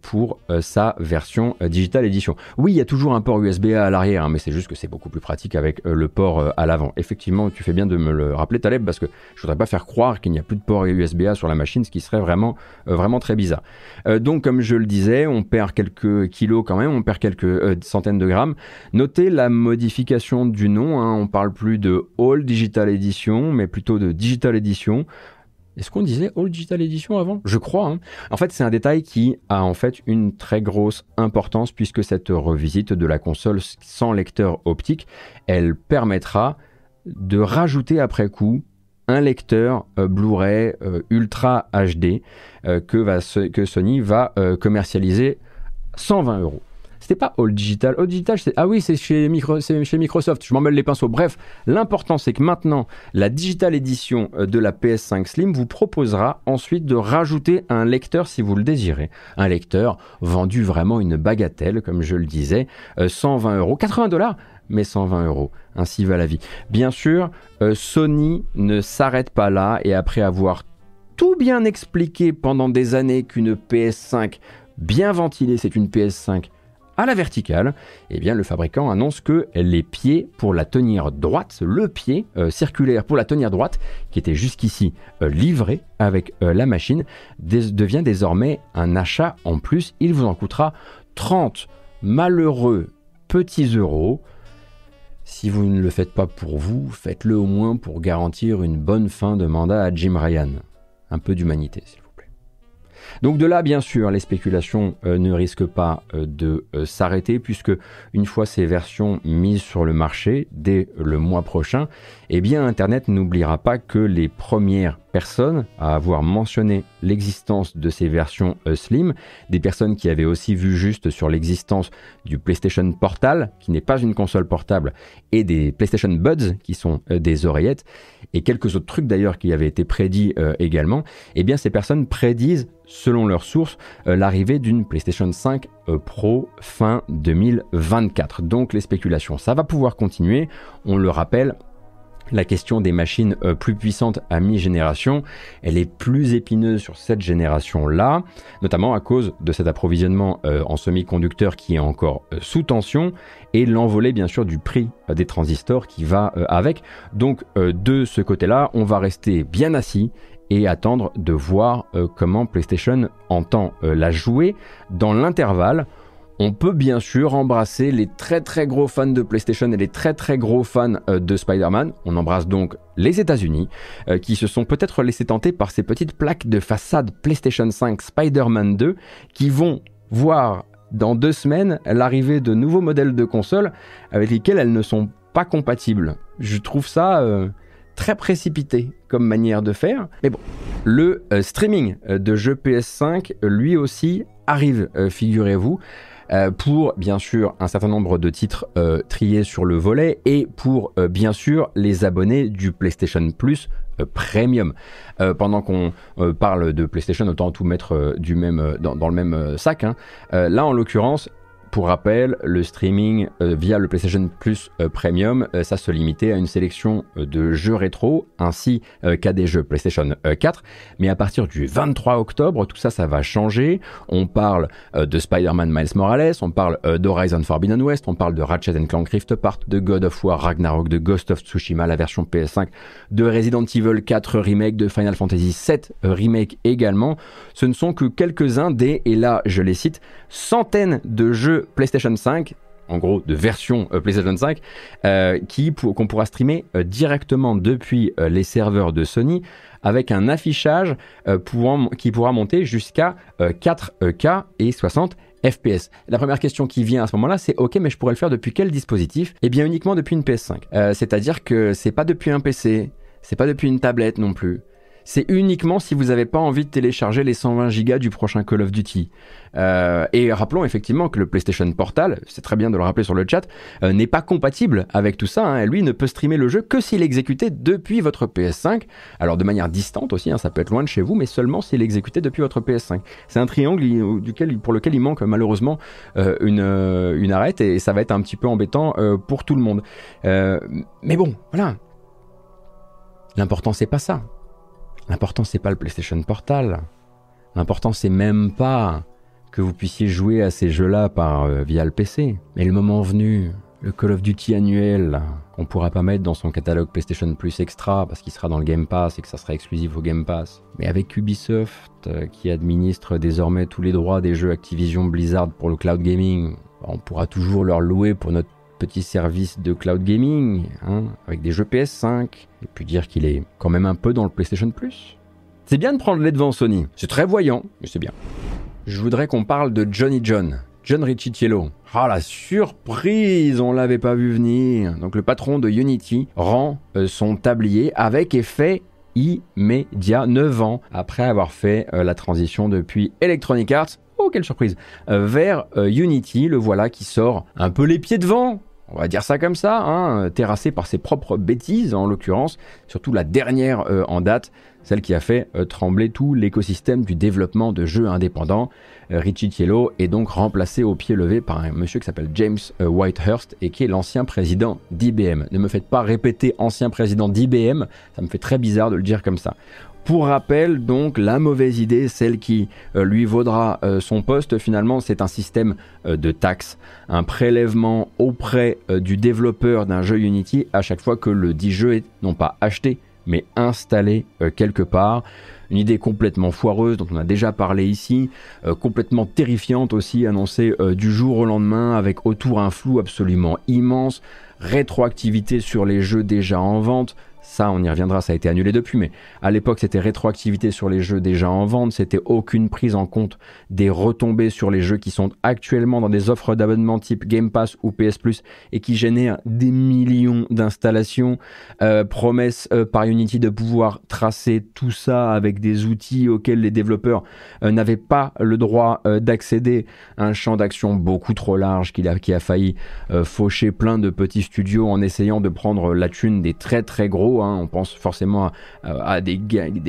pour sa version Digital Edition. Oui, il y a toujours un port USB-A à l'arrière, mais c'est juste que c'est beaucoup plus pratique avec le port à l'avant. Effectivement, tu fais bien de me le rappeler, Taleb, parce que je voudrais pas faire croire qu'il n'y a plus de port USB-A sur la machine, ce qui serait vraiment très bizarre. Donc, comme je le disais, on perd quelques kilos quand même, on perd quelques centaines de grammes. Notez la modification du nom, on parle plus de All Digital Edition, mais plutôt de Digital Edition. Est-ce qu'on disait All Digital Edition avant? Je crois. En fait, c'est un détail qui a en fait une très grosse importance, puisque cette revisite de la console sans lecteur optique, elle permettra de rajouter après coup un lecteur Blu-ray Ultra HD que Sony va commercialiser 120 €. C'était pas All Digital. All Digital, c'est chez Microsoft. Je m'en mêle les pinceaux. Bref, l'important, c'est que maintenant, la Digital Edition de la PS5 Slim vous proposera ensuite de rajouter un lecteur si vous le désirez. Un lecteur vendu vraiment une bagatelle, comme je le disais, 120 €, 80 $, mais 120 €. Ainsi va la vie. Bien sûr, Sony ne s'arrête pas là, et après avoir tout bien expliqué pendant des années qu'une PS5 bien ventilée, c'est une PS5 à la verticale, le fabricant annonce que les pieds pour la tenir droite, le pied circulaire pour la tenir droite, qui était jusqu'ici livré avec la machine, devient désormais un achat en plus. Il vous en coûtera 30 malheureux petits euros. Si vous ne le faites pas pour vous, faites-le au moins pour garantir une bonne fin de mandat à Jim Ryan. Un peu d'humanité, s'il vous plaît. Donc de là, bien sûr, les spéculations ne risquent pas de s'arrêter, puisque une fois ces versions mises sur le marché, dès le mois prochain, eh bien Internet n'oubliera pas que les premières personnes à avoir mentionné l'existence de ces versions Slim, des personnes qui avaient aussi vu juste sur l'existence du PlayStation Portal, qui n'est pas une console portable, et des PlayStation Buds, qui sont des oreillettes, et quelques autres trucs d'ailleurs qui avaient été prédits également, eh bien ces personnes prédisent, selon leurs sources, l'arrivée d'une PlayStation 5 Pro fin 2024. Donc les spéculations, ça va pouvoir continuer, on le rappelle. La question des machines plus puissantes à mi-génération, elle est plus épineuse sur cette génération-là, notamment à cause de cet approvisionnement en semi-conducteurs qui est encore sous tension, et l'envolée bien sûr du prix des transistors qui va avec. Donc de ce côté-là, on va rester bien assis et attendre de voir comment PlayStation entend la jouer dans l'intervalle. On peut bien sûr embrasser les très très gros fans de PlayStation et les très très gros fans de Spider-Man. On embrasse donc les États-Unis qui se sont peut-être laissés tenter par ces petites plaques de façade PlayStation 5 Spider-Man 2 qui vont voir dans 2 semaines l'arrivée de nouveaux modèles de consoles avec lesquels elles ne sont pas compatibles. Je trouve ça très précipité comme manière de faire. Mais bon, le streaming de jeux PS5 lui aussi arrive, figurez-vous. Pour bien sûr un certain nombre de titres triés sur le volet et pour bien sûr les abonnés du PlayStation Plus Premium. Pendant qu'on parle de PlayStation, autant tout mettre dans le même sac, hein. Là en l'occurrence, pour rappel, le streaming via le PlayStation Plus Premium, ça se limitait à une sélection de jeux rétro ainsi qu'à des jeux PlayStation 4. Mais à partir du 23 octobre, tout ça, ça va changer. On parle de Spider-Man Miles Morales, on parle d'Horizon Forbidden West, on parle de Ratchet & Clank Rift Apart, de God of War Ragnarok, de Ghost of Tsushima, la version PS5, de Resident Evil 4 Remake, de Final Fantasy VII Remake également. Ce ne sont que quelques-uns des, et là je les cite, centaines de jeux PlayStation 5, en gros de version PlayStation 5, qu'on pourra streamer directement depuis les serveurs de Sony, avec un affichage qui pourra monter jusqu'à 4K et 60 FPS. La première question qui vient à ce moment-là, c'est « Ok, mais je pourrais le faire depuis quel dispositif ?» Eh bien uniquement depuis une PS5. C'est-à-dire que c'est pas depuis un PC, c'est pas depuis une tablette non plus. C'est uniquement si vous n'avez pas envie de télécharger les 120 Go du prochain Call of Duty. Et rappelons effectivement que le PlayStation Portal, c'est très bien de le rappeler sur le chat, n'est pas compatible avec tout ça, hein, et lui ne peut streamer le jeu que s'il est exécuté depuis votre PS5, alors de manière distante aussi, hein, ça peut être loin de chez vous, mais seulement s'il est exécuté depuis votre PS5. C'est un triangle pour lequel il manque malheureusement une arête, et ça va être un petit peu embêtant pour tout le monde. Mais bon, voilà. L'important c'est pas ça. L'important, c'est pas le PlayStation Portal. L'important, c'est même pas que vous puissiez jouer à ces jeux-là via le PC. Mais le moment venu, le Call of Duty annuel, qu'on pourra pas mettre dans son catalogue PlayStation Plus Extra parce qu'il sera dans le Game Pass et que ça sera exclusif au Game Pass. Mais avec Ubisoft, qui administre désormais tous les droits des jeux Activision Blizzard pour le cloud gaming, on pourra toujours leur louer pour notre petit service de cloud gaming, hein, avec des jeux PS5, et puis dire qu'il est quand même un peu dans le PlayStation Plus. C'est bien de prendre les devants, Sony. C'est très voyant, mais c'est bien. Je voudrais qu'on parle de John Riccitiello. Ah, la surprise, on l'avait pas vu venir. Donc le patron de Unity rend son tablier avec effet immédiat, 9 ans après avoir fait la transition depuis Electronic Arts. Oh, quelle surprise! Vers Unity, le voilà qui sort un peu les pieds devant, on va dire ça comme ça, hein, terrassé par ses propres bêtises, en l'occurrence, surtout la dernière en date, celle qui a fait trembler tout l'écosystème du développement de jeux indépendants. Riccitiello est donc remplacé au pied levé par un monsieur qui s'appelle James Whitehurst et qui est l'ancien président d'IBM. Ne me faites pas répéter ancien président d'IBM, ça me fait très bizarre de le dire comme ça. Pour rappel, donc, la mauvaise idée, celle qui lui vaudra son poste, finalement, c'est un système de taxe, un prélèvement auprès du développeur d'un jeu Unity à chaque fois que le dit jeu est non pas acheté, mais installé quelque part. Une idée complètement foireuse dont on a déjà parlé ici, complètement terrifiante aussi, annoncée du jour au lendemain avec autour un flou absolument immense, rétroactivité sur les jeux déjà en vente, Ça, on y reviendra, ça a été annulé depuis, mais à l'époque, c'était rétroactivité sur les jeux déjà en vente, c'était aucune prise en compte des retombées sur les jeux qui sont actuellement dans des offres d'abonnement type Game Pass ou PS Plus et qui génèrent des millions d'installations. Promesse par Unity de pouvoir tracer tout ça avec des outils auxquels les développeurs n'avaient pas le droit d'accéder. Un champ d'action beaucoup trop large qui a failli faucher plein de petits studios en essayant de prendre la thune des très très gros. On pense forcément à des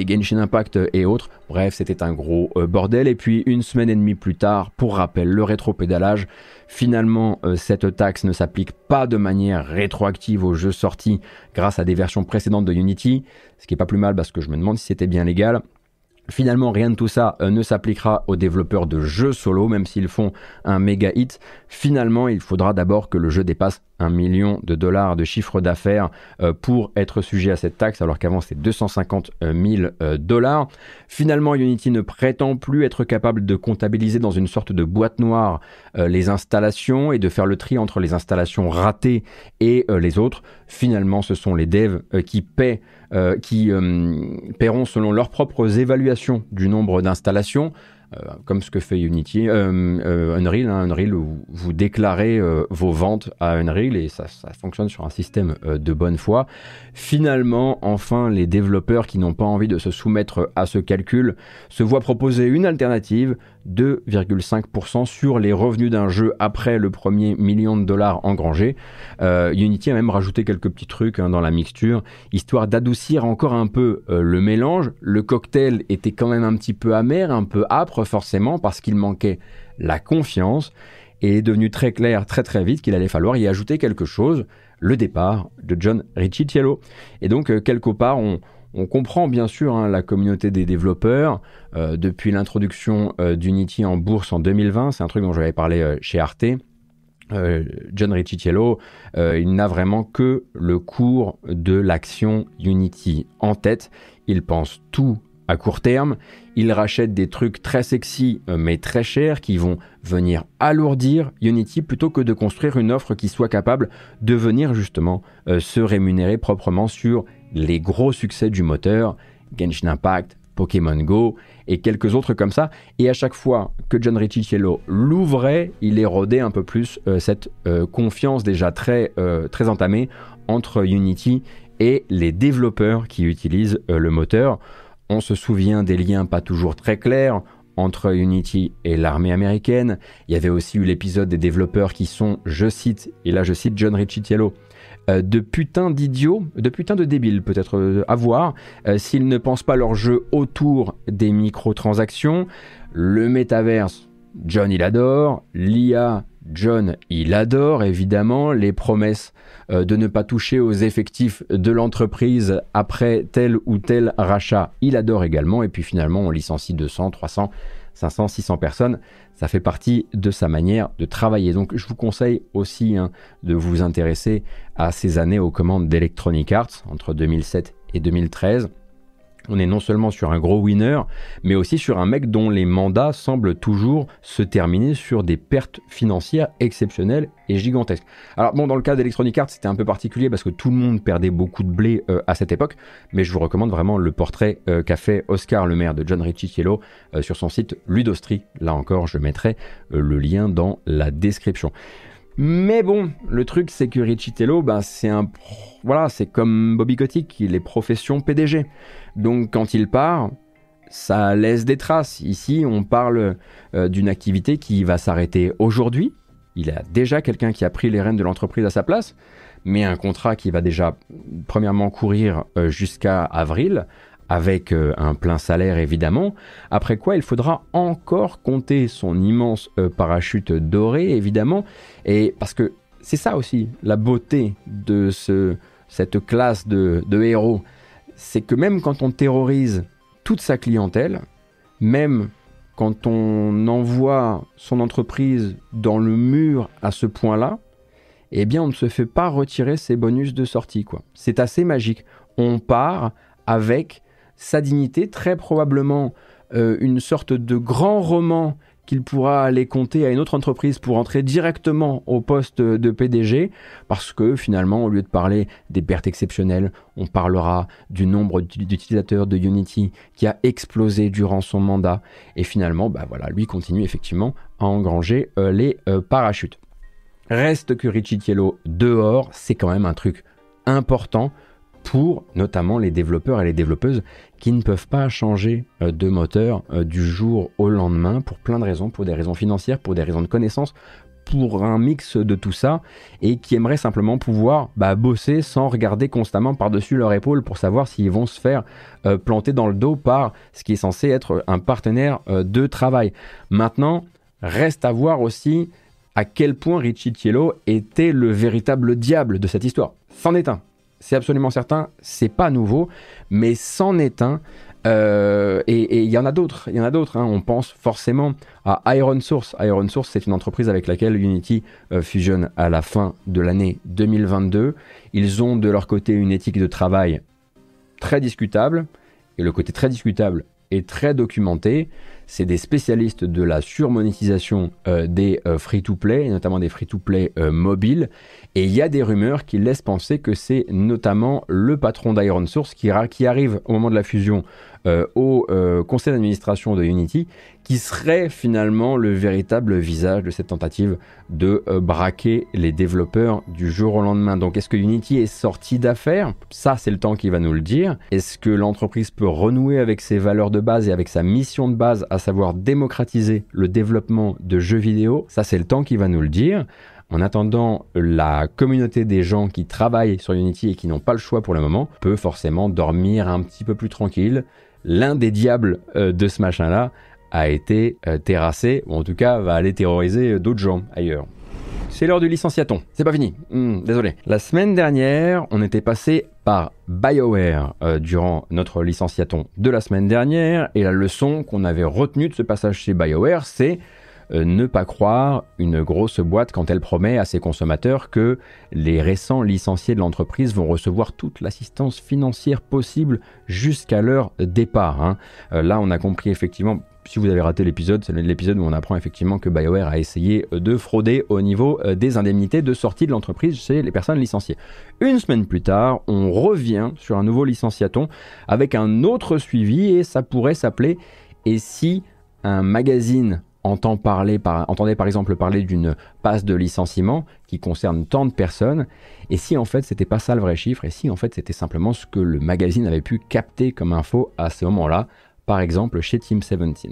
Genshin Impact et autres. Bref, c'était un gros bordel. Et puis, une semaine et demie plus tard, pour rappel, le rétropédalage. Finalement, cette taxe ne s'applique pas de manière rétroactive aux jeux sortis grâce à des versions précédentes de Unity, ce qui n'est pas plus mal parce que je me demande si c'était bien légal. Finalement, rien de tout ça ne s'appliquera aux développeurs de jeux solo, même s'ils font un méga hit. Finalement, il faudra d'abord que le jeu dépasse $1 million de chiffre d'affaires pour être sujet à cette taxe, alors qu'avant c'était $250 000. Finalement, Unity ne prétend plus être capable de comptabiliser dans une sorte de boîte noire les installations et de faire le tri entre les installations ratées et les autres. Finalement, ce sont les devs qui paieront selon leurs propres évaluations du nombre d'installations, comme ce que fait Unity, Unreal, où vous déclarez vos ventes à Unreal et ça fonctionne sur un système de bonne foi. Finalement, enfin, les développeurs qui n'ont pas envie de se soumettre à ce calcul se voient proposer une alternative, 2,5% sur les revenus d'un jeu après le premier $1 million engrangé. Unity a même rajouté quelques petits trucs dans la mixture, histoire d'adoucir encore un peu le mélange. Le cocktail était quand même un petit peu amer, un peu âpre forcément, parce qu'il manquait la confiance, et est devenu très clair très très vite qu'il allait falloir y ajouter quelque chose, le départ de John Riccitiello. Et donc quelque part, on comprend bien sûr la communauté des développeurs depuis l'introduction d'Unity en bourse en 2020, c'est un truc dont j'avais parlé chez Arte. John Riccitiello, il n'a vraiment que le cours de l'action Unity en tête, il pense tout à court terme, il rachète des trucs très sexy mais très chers qui vont venir alourdir Unity plutôt que de construire une offre qui soit capable de venir justement se rémunérer proprement sur les gros succès du moteur, Genshin Impact, Pokémon Go et quelques autres comme ça. Et à chaque fois que John Riccitiello l'ouvrait, il érodait un peu plus cette confiance déjà très entamée entre Unity et les développeurs qui utilisent le moteur. On se souvient des liens pas toujours très clairs entre Unity et l'armée américaine. Il y avait aussi eu l'épisode des développeurs qui sont, je cite, et là je cite John Riccitiello, de putain d'idiots, de putain de débiles peut-être à voir, s'ils ne pensent pas leur jeu autour des microtransactions. Le métaverse, John il adore, l'IA, John il adore évidemment, les promesses de ne pas toucher aux effectifs de l'entreprise après tel ou tel rachat, il adore également, et puis finalement on licencie 200, 300, 500, 600 personnes, ça fait partie de sa manière de travailler. Donc je vous conseille aussi de vous intéresser à ces années aux commandes d'Electronic Arts entre 2007 et 2013. On est non seulement sur un gros winner, mais aussi sur un mec dont les mandats semblent toujours se terminer sur des pertes financières exceptionnelles et gigantesques. Alors bon, dans le cas d'Electronic Arts, c'était un peu particulier parce que tout le monde perdait beaucoup de blé à cette époque, mais je vous recommande vraiment le portrait qu'a fait Oscar Lemaire de John Riccitiello sur son site Ludostri. Là encore, je mettrai le lien dans la description. Mais bon, le truc c'est que Riccitiello, c'est comme Bobby Kotick, il est profession PDG. Donc quand il part, ça laisse des traces. Ici, on parle d'une activité qui va s'arrêter aujourd'hui. Il y a déjà quelqu'un qui a pris les rênes de l'entreprise à sa place, mais un contrat qui va déjà premièrement courir jusqu'à avril, avec un plein salaire évidemment, après quoi il faudra encore compter son immense parachute doré évidemment, et parce que c'est ça aussi la beauté de cette classe de héros, c'est que même quand on terrorise toute sa clientèle, même quand on envoie son entreprise dans le mur à ce point-là, eh bien on ne se fait pas retirer ses bonus de sortie, quoi. C'est assez magique, on part avec sa dignité, très probablement une sorte de grand roman qu'il pourra aller compter à une autre entreprise pour entrer directement au poste de PDG, parce que finalement, au lieu de parler des pertes exceptionnelles, on parlera du nombre d'utilisateurs de Unity qui a explosé durant son mandat, et finalement, bah voilà, lui continue effectivement à engranger les parachutes. Reste que Riccitiello dehors, c'est quand même un truc important pour notamment les développeurs et les développeuses qui ne peuvent pas changer de moteur du jour au lendemain pour plein de raisons, pour des raisons financières, pour des raisons de connaissances, pour un mix de tout ça, et qui aimeraient simplement pouvoir bosser sans regarder constamment par-dessus leur épaule pour savoir s'ils vont se faire planter dans le dos par ce qui est censé être un partenaire de travail. Maintenant, reste à voir aussi à quel point Riccitiello était le véritable diable de cette histoire. C'en est un. C'est absolument certain, c'est pas nouveau, mais c'en est un. Et il y en a d'autres, hein. On pense forcément à Iron Source. Iron Source, c'est une entreprise avec laquelle Unity fusionne à la fin de l'année 2022. Ils ont de leur côté une éthique de travail très discutable, et le côté très discutable est très documenté. C'est des spécialistes de la surmonétisation des free-to-play, et notamment des free-to-play mobiles. Et il y a des rumeurs qui laissent penser que c'est notamment le patron d'Iron Source qui arrive au moment de la fusion au conseil d'administration de Unity, qui serait finalement le véritable visage de cette tentative de braquer les développeurs du jour au lendemain. Donc est-ce que Unity est sorti d'affaires ? Ça, c'est le temps qui va nous le dire. Est-ce que l'entreprise peut renouer avec ses valeurs de base et avec sa mission de base, à savoir démocratiser le développement de jeux vidéo? Ça, c'est le temps qui va nous le dire. En attendant, la communauté des gens qui travaillent sur Unity et qui n'ont pas le choix pour le moment peut forcément dormir un petit peu plus tranquille. L'un des diables de ce machin-là a été terrassé, ou en tout cas va aller terroriser d'autres gens ailleurs. C'est l'heure du licenciaton. C'est pas fini. Désolé. La semaine dernière, on était passé par BioWare durant notre licenciaton de la semaine dernière, et la leçon qu'on avait retenue de ce passage chez BioWare, c'est ne pas croire une grosse boîte quand elle promet à ses consommateurs que les récents licenciés de l'entreprise vont recevoir toute l'assistance financière possible jusqu'à leur départ, hein. Là, on a compris effectivement... Si vous avez raté l'épisode, c'est l'épisode où on apprend effectivement que BioWare a essayé de frauder au niveau des indemnités de sortie de l'entreprise chez les personnes licenciées. Une semaine plus tard, on revient sur un nouveau licenciaton avec un autre suivi, et ça pourrait s'appeler « Et si un magazine entendait par exemple parler d'une passe de licenciement qui concerne tant de personnes ?» Et si en fait c'était pas ça le vrai chiffre, et si en fait c'était simplement ce que le magazine avait pu capter comme info à ce moment-là, par exemple chez Team 17.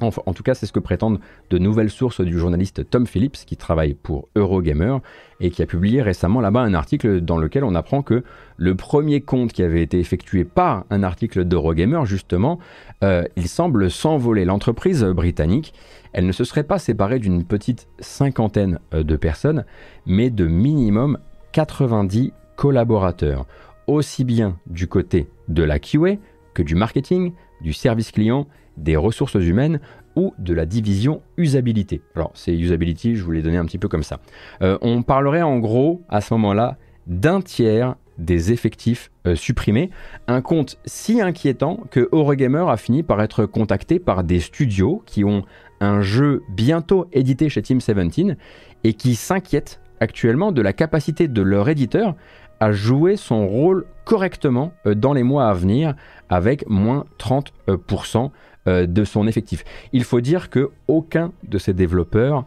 Enfin, en tout cas, c'est ce que prétendent de nouvelles sources du journaliste Tom Phillips, qui travaille pour Eurogamer et qui a publié récemment là-bas un article dans lequel on apprend que le premier compte qui avait été effectué par un article d'Eurogamer, justement, il semble s'envoler. L'entreprise britannique, elle ne se serait pas séparée d'une petite cinquantaine de personnes, mais de minimum 90 collaborateurs, aussi bien du côté de la QA que du marketing, du service client, des ressources humaines ou de la division usabilité. Alors, c'est usability, je vous l'ai donné un petit peu comme ça. On parlerait en gros, à ce moment-là, d'un tiers des effectifs supprimés. Un compte si inquiétant que Eurogamer a fini par être contacté par des studios qui ont un jeu bientôt édité chez Team 17 et qui s'inquiètent actuellement de la capacité de leur éditeur à jouer son rôle correctement dans les mois à venir, avec moins 30% de son effectif. Il faut dire que aucun de ces développeurs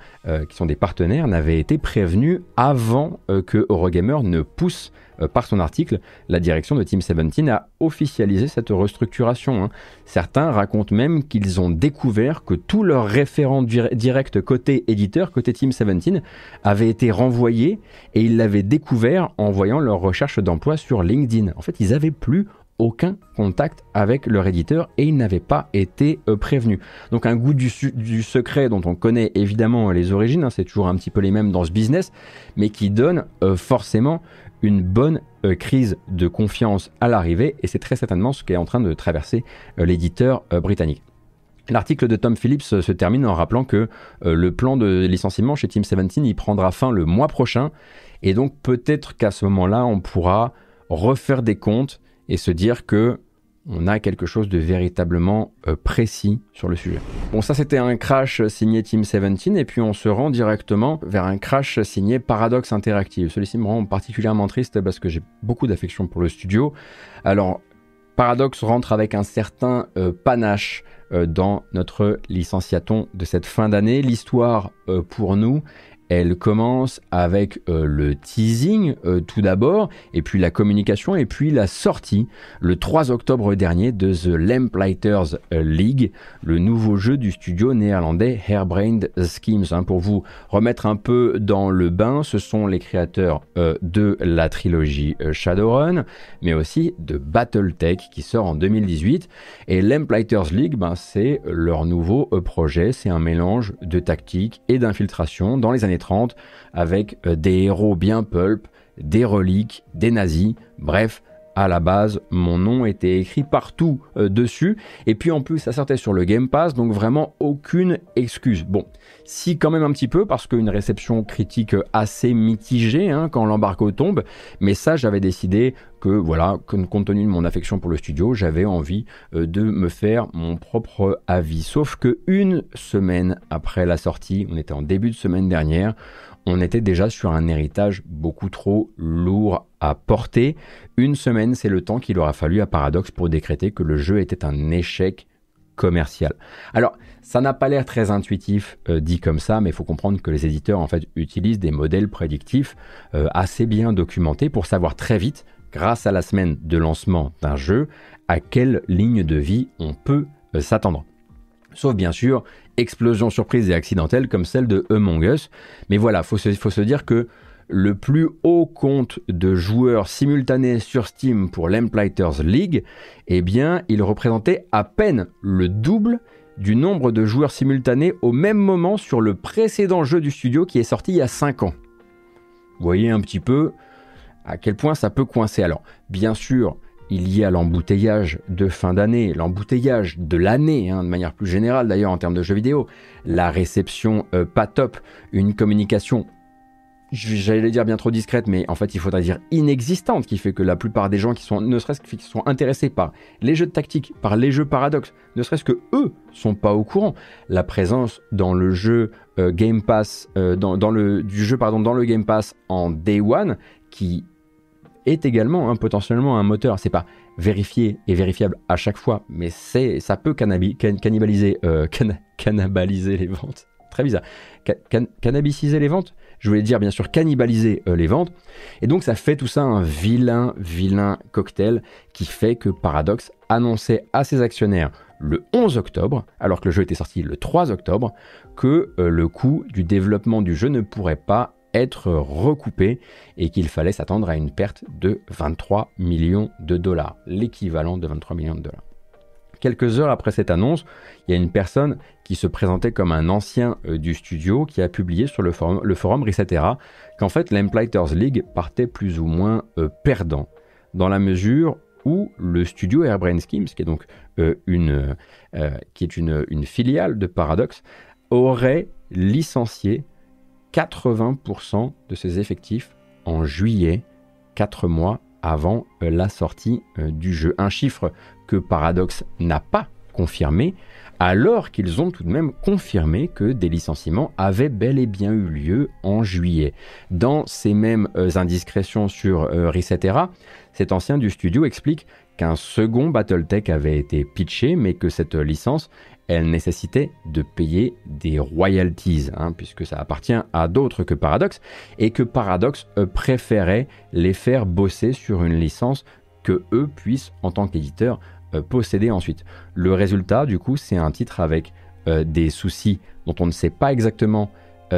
qui sont des partenaires n'avait été prévenu avant que Eurogamer ne pousse par son article la direction de Team 17 à officialiser cette restructuration, hein. Certains racontent même qu'ils ont découvert que tous leurs référents directs côté éditeur, côté Team 17, avaient été renvoyés, et ils l'avaient découvert en voyant leur recherche d'emploi sur LinkedIn. En fait, ils n'avaient plus aucun contact avec leur éditeur et ils n'avaient pas été prévenus. Donc un goût du secret dont on connaît évidemment les origines, hein, c'est toujours un petit peu les mêmes dans ce business, mais qui donne forcément une bonne crise de confiance à l'arrivée, et c'est très certainement ce qu'est en train de traverser l'éditeur britannique. L'article de Tom Phillips se termine en rappelant que le plan de licenciement chez Team 17, il prendra fin le mois prochain, et donc peut-être qu'à ce moment-là, on pourra refaire des comptes et se dire que on a quelque chose de véritablement précis sur le sujet. Bon, ça c'était un Crash signé Team 17, et puis on se rend directement vers un Crash signé Paradox Interactive. Celui-ci me rend particulièrement triste parce que j'ai beaucoup d'affection pour le studio. Alors, Paradox rentre avec un certain panache dans notre licenciaton de cette fin d'année. L'histoire pour nous, elle commence avec le teasing tout d'abord, et puis la communication, et puis la sortie le 3 octobre dernier de The Lamplighters League, le nouveau jeu du studio néerlandais Harebrained Schemes. Hein, pour vous remettre un peu dans le bain, ce sont les créateurs de la trilogie Shadowrun, mais aussi de Battletech qui sort en 2018. Et Lamplighters League, ben, c'est leur nouveau projet, c'est un mélange de tactique et d'infiltration dans les années 30 avec des héros bien pulp, des reliques, des nazis, bref, à la base, mon nom était écrit partout dessus, et puis en plus, ça sortait sur le Game Pass, donc vraiment aucune excuse. Bon, si quand même un petit peu, parce qu'une réception critique assez mitigée hein, quand l'embargo tombe, mais ça, j'avais décidé que, voilà, compte tenu de mon affection pour le studio, j'avais envie de me faire mon propre avis. Sauf que une semaine après la sortie, on était en début de semaine dernière, on était déjà sur un héritage beaucoup trop lourd à porter. Une semaine, c'est le temps qu'il aura fallu à Paradox pour décréter que le jeu était un échec commercial. Alors, ça n'a pas l'air très intuitif dit comme ça, mais il faut comprendre que les éditeurs en fait utilisent des modèles prédictifs assez bien documentés pour savoir très vite, grâce à la semaine de lancement d'un jeu, à quelle ligne de vie on peut s'attendre. Sauf bien sûr, explosion surprise et accidentelle comme celle de Among Us. Mais voilà, faut se dire que le plus haut compte de joueurs simultanés sur Steam pour Lamplighters League, eh bien, il représentait à peine le double du nombre de joueurs simultanés au même moment sur le précédent jeu du studio qui est sorti il y a 5 ans. Vous voyez un petit peu à quel point ça peut coincer. Alors, bien sûr, il y a l'embouteillage de fin d'année, l'embouteillage de l'année, hein, de manière plus générale d'ailleurs en termes de jeux vidéo, la réception pas top, une communication, j'allais dire bien trop discrète, mais en fait il faudrait dire inexistante, qui fait que la plupart des gens qui sont, ne serait-ce qu'ils sont intéressés par les jeux de tactique, par les jeux paradoxes, ne serait-ce que eux sont pas au courant. La présence dans le jeu Game Pass, dans le Game Pass en Day One, qui est également hein, potentiellement un moteur. C'est pas vérifié et vérifiable à chaque fois, mais ça peut cannibaliser les ventes. Très bizarre. Cannabisiser les ventes. Je voulais dire bien sûr cannibaliser les ventes. Et donc ça fait tout ça un vilain cocktail qui fait que Paradox annonçait à ses actionnaires le 11 octobre, alors que le jeu était sorti le 3 octobre, que le coût du développement du jeu ne pourrait pas être recoupé et qu'il fallait s'attendre à une perte de $23 millions, l'équivalent de $23 millions. Quelques heures après cette annonce, il y a une personne qui se présentait comme un ancien du studio qui a publié sur le forum Resetera qu'en fait Lamplighters League partait plus ou moins perdant, dans la mesure où le studio Harebrained Schemes, qui est donc une filiale de Paradox, aurait licencié 80% de ses effectifs en juillet, 4 mois avant la sortie du jeu. Un chiffre que Paradox n'a pas confirmé, alors qu'ils ont tout de même confirmé que des licenciements avaient bel et bien eu lieu en juillet. Dans ces mêmes indiscrétions sur Resetera, cet ancien du studio explique qu'un second Battletech avait été pitché, mais que cette licence, elle nécessitait de payer des royalties, hein, puisque ça appartient à d'autres que Paradox, et que Paradox préférait les faire bosser sur une licence que eux puissent, en tant qu'éditeurs, posséder ensuite. Le résultat, du coup, c'est un titre avec des soucis dont on ne sait pas exactement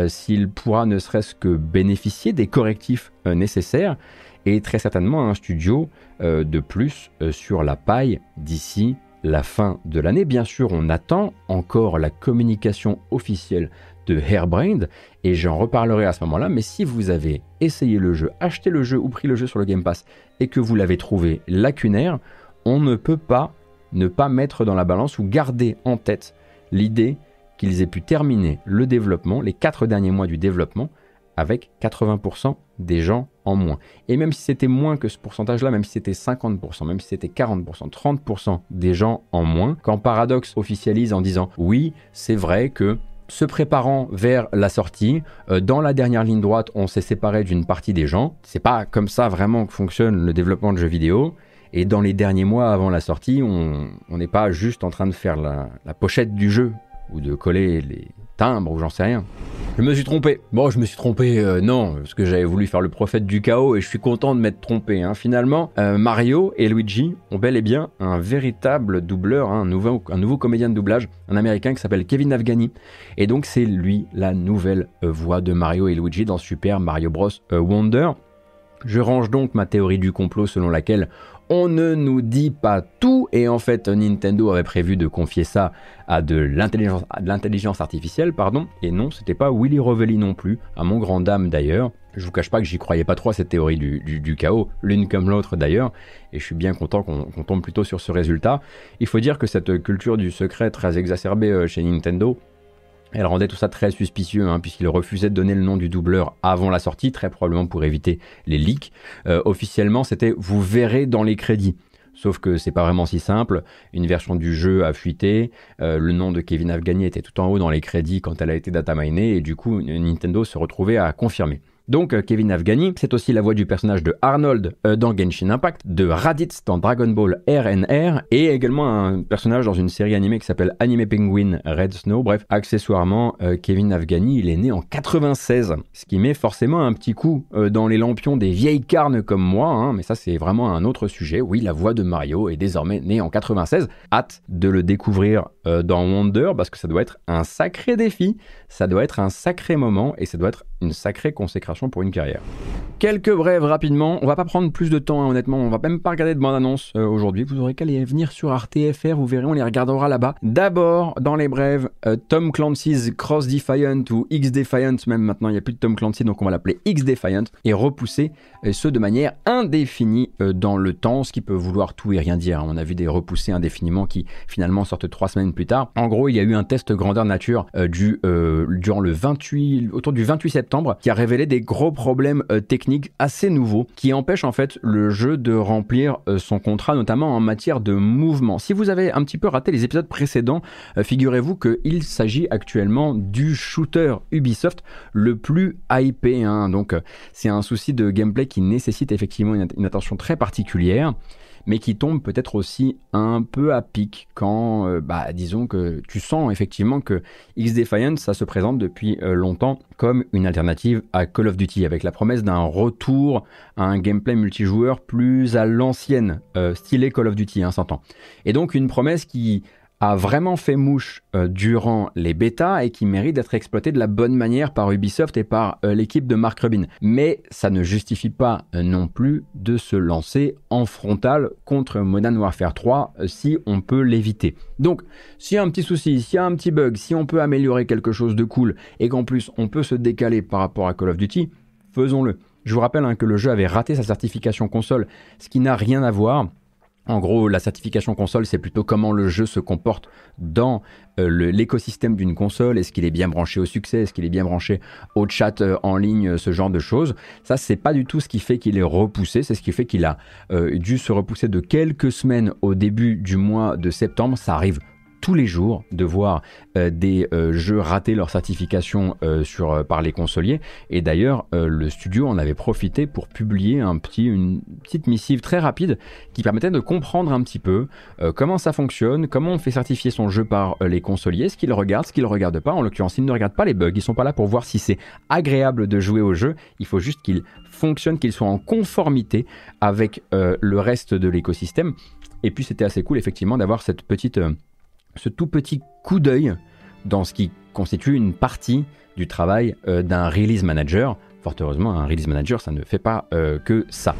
s'il pourra ne serait-ce que bénéficier des correctifs nécessaires, et très certainement un studio de plus sur la paille d'ici la fin de l'année. Bien sûr, on attend encore la communication officielle de Harebrained et j'en reparlerai à ce moment-là, mais si vous avez essayé le jeu, acheté le jeu ou pris le jeu sur le Game Pass et que vous l'avez trouvé lacunaire, on ne peut pas ne pas mettre dans la balance ou garder en tête l'idée qu'ils aient pu terminer le développement, les 4 derniers mois du développement, avec 80% des gens en moins. Et même si c'était moins que ce pourcentage-là, même si c'était 50%, même si c'était 40%, 30% des gens en moins, quand Paradox officialise en disant « oui, c'est vrai que » se préparant vers la sortie, dans la dernière ligne droite, on s'est séparé d'une partie des gens. C'est pas comme ça vraiment que fonctionne le développement de jeux vidéo. Et dans les derniers mois avant la sortie, on n'est pas juste en train de faire la pochette du jeu ou de coller les timbres ou j'en sais rien. Je me suis trompé. Bon, je me suis trompé, non, parce que j'avais voulu faire le prophète du chaos et je suis content de m'être trompé. Hein. Finalement, Mario et Luigi ont bel et bien un véritable doubleur, hein, un nouveau comédien de doublage, un américain qui s'appelle Kevin Afghani. Et donc, c'est lui la nouvelle voix de Mario et Luigi dans Super Mario Bros. Wonder. Je range donc ma théorie du complot selon laquelle on ne nous dit pas tout et en fait Nintendo avait prévu de confier ça à de l'intelligence artificielle, pardon, et non, c'était pas Willy Revelli non plus, à mon grand dam d'ailleurs. Je vous cache pas que j'y croyais pas trop à cette théorie du chaos, l'une comme l'autre d'ailleurs, et je suis bien content qu'on tombe plutôt sur ce résultat. Il faut dire que cette culture du secret très exacerbée chez Nintendo, elle rendait tout ça très suspicieux, hein, puisqu'il refusait de donner le nom du doubleur avant la sortie, très probablement pour éviter les leaks. Officiellement, c'était « vous verrez dans les crédits ». Sauf que c'est pas vraiment si simple. Une version du jeu a fuité, le nom de Kevin Afghani était tout en haut dans les crédits quand elle a été data minée, et du coup, Nintendo se retrouvait à confirmer. Donc Kevin Afghani, c'est aussi la voix du personnage de Arnold dans Genshin Impact, de Raditz dans Dragon Ball RNR, et également un personnage dans une série animée qui s'appelle Anime Penguin Red Snow. Bref, accessoirement, Kevin Afghani, il est né en 96, ce qui met forcément un petit coup dans les lampions des vieilles carnes comme moi, hein, mais ça c'est vraiment un autre sujet. Oui, la voix de Mario est désormais née en 96. Hâte de le découvrir dans Wonder, parce que ça doit être un sacré défi, ça doit être un sacré moment, et ça doit être une sacrée consécration pour une carrière. Quelques brèves rapidement, on va pas prendre plus de temps hein, honnêtement, on va même pas regarder de bande-annonce aujourd'hui, vous aurez qu'à les venir sur Arte FR, vous verrez, on les regardera là-bas. D'abord, dans les brèves, Tom Clancy's Cross Defiant ou X Defiant, même maintenant il n'y a plus de Tom Clancy, donc on va l'appeler X Defiant, et repousser ce de manière indéfinie dans le temps, ce qui peut vouloir tout et rien dire. Hein. On a vu des repoussés indéfiniment qui finalement sortent 3 semaines plus tard. En gros, il y a eu un test grandeur nature durant le 28, autour du 28 septembre, qui a révélé des gros problèmes techniques assez nouveaux qui empêchent en fait le jeu de remplir son contrat, notamment en matière de mouvement. Si vous avez un petit peu raté les épisodes précédents, figurez-vous qu'il s'agit actuellement du shooter Ubisoft le plus hypé. Hein. Donc c'est un souci de gameplay qui nécessite effectivement une attention très particulière, mais qui tombe peut-être aussi un peu à pic quand, disons que tu sens effectivement que X-Defiant, ça se présente depuis longtemps comme une alternative à Call of Duty, avec la promesse d'un retour à un gameplay multijoueur plus à l'ancienne, stylé Call of Duty, hein, s'entend. Et donc une promesse qui a vraiment fait mouche durant les bêtas et qui mérite d'être exploité de la bonne manière par Ubisoft et par l'équipe de Mark Rubin. Mais ça ne justifie pas non plus de se lancer en frontal contre Modern Warfare 3 si on peut l'éviter. Donc, s'il y a un petit souci, s'il y a un petit bug, si on peut améliorer quelque chose de cool et qu'en plus on peut se décaler par rapport à Call of Duty, faisons-le. Je vous rappelle hein, que le jeu avait raté sa certification console, ce qui n'a rien à voir. En gros, la certification console, c'est plutôt comment le jeu se comporte dans l'écosystème d'une console. Est-ce qu'il est bien branché au succès? Est-ce qu'il est bien branché au chat en ligne? Ce genre de choses. Ça, c'est pas du tout ce qui fait qu'il est repoussé. C'est ce qui fait qu'il a dû se repousser de quelques semaines au début du mois de septembre. Ça arrive tous les jours de voir des jeux rater leur certification par les consoliers. Et d'ailleurs, le studio en avait profité pour publier une petite missive très rapide qui permettait de comprendre un petit peu comment ça fonctionne, comment on fait certifier son jeu par les consoliers, ce qu'ils regardent, ce qu'ils ne regardent pas. En l'occurrence, ils ne regardent pas les bugs, ils ne sont pas là pour voir si c'est agréable de jouer au jeu. Il faut juste qu'ils fonctionnent, qu'ils soient en conformité avec le reste de l'écosystème. Et puis, c'était assez cool, effectivement, d'avoir ce tout petit coup d'œil dans ce qui constitue une partie du travail d'un release manager. Fort heureusement, un release manager, ça ne fait pas que ça.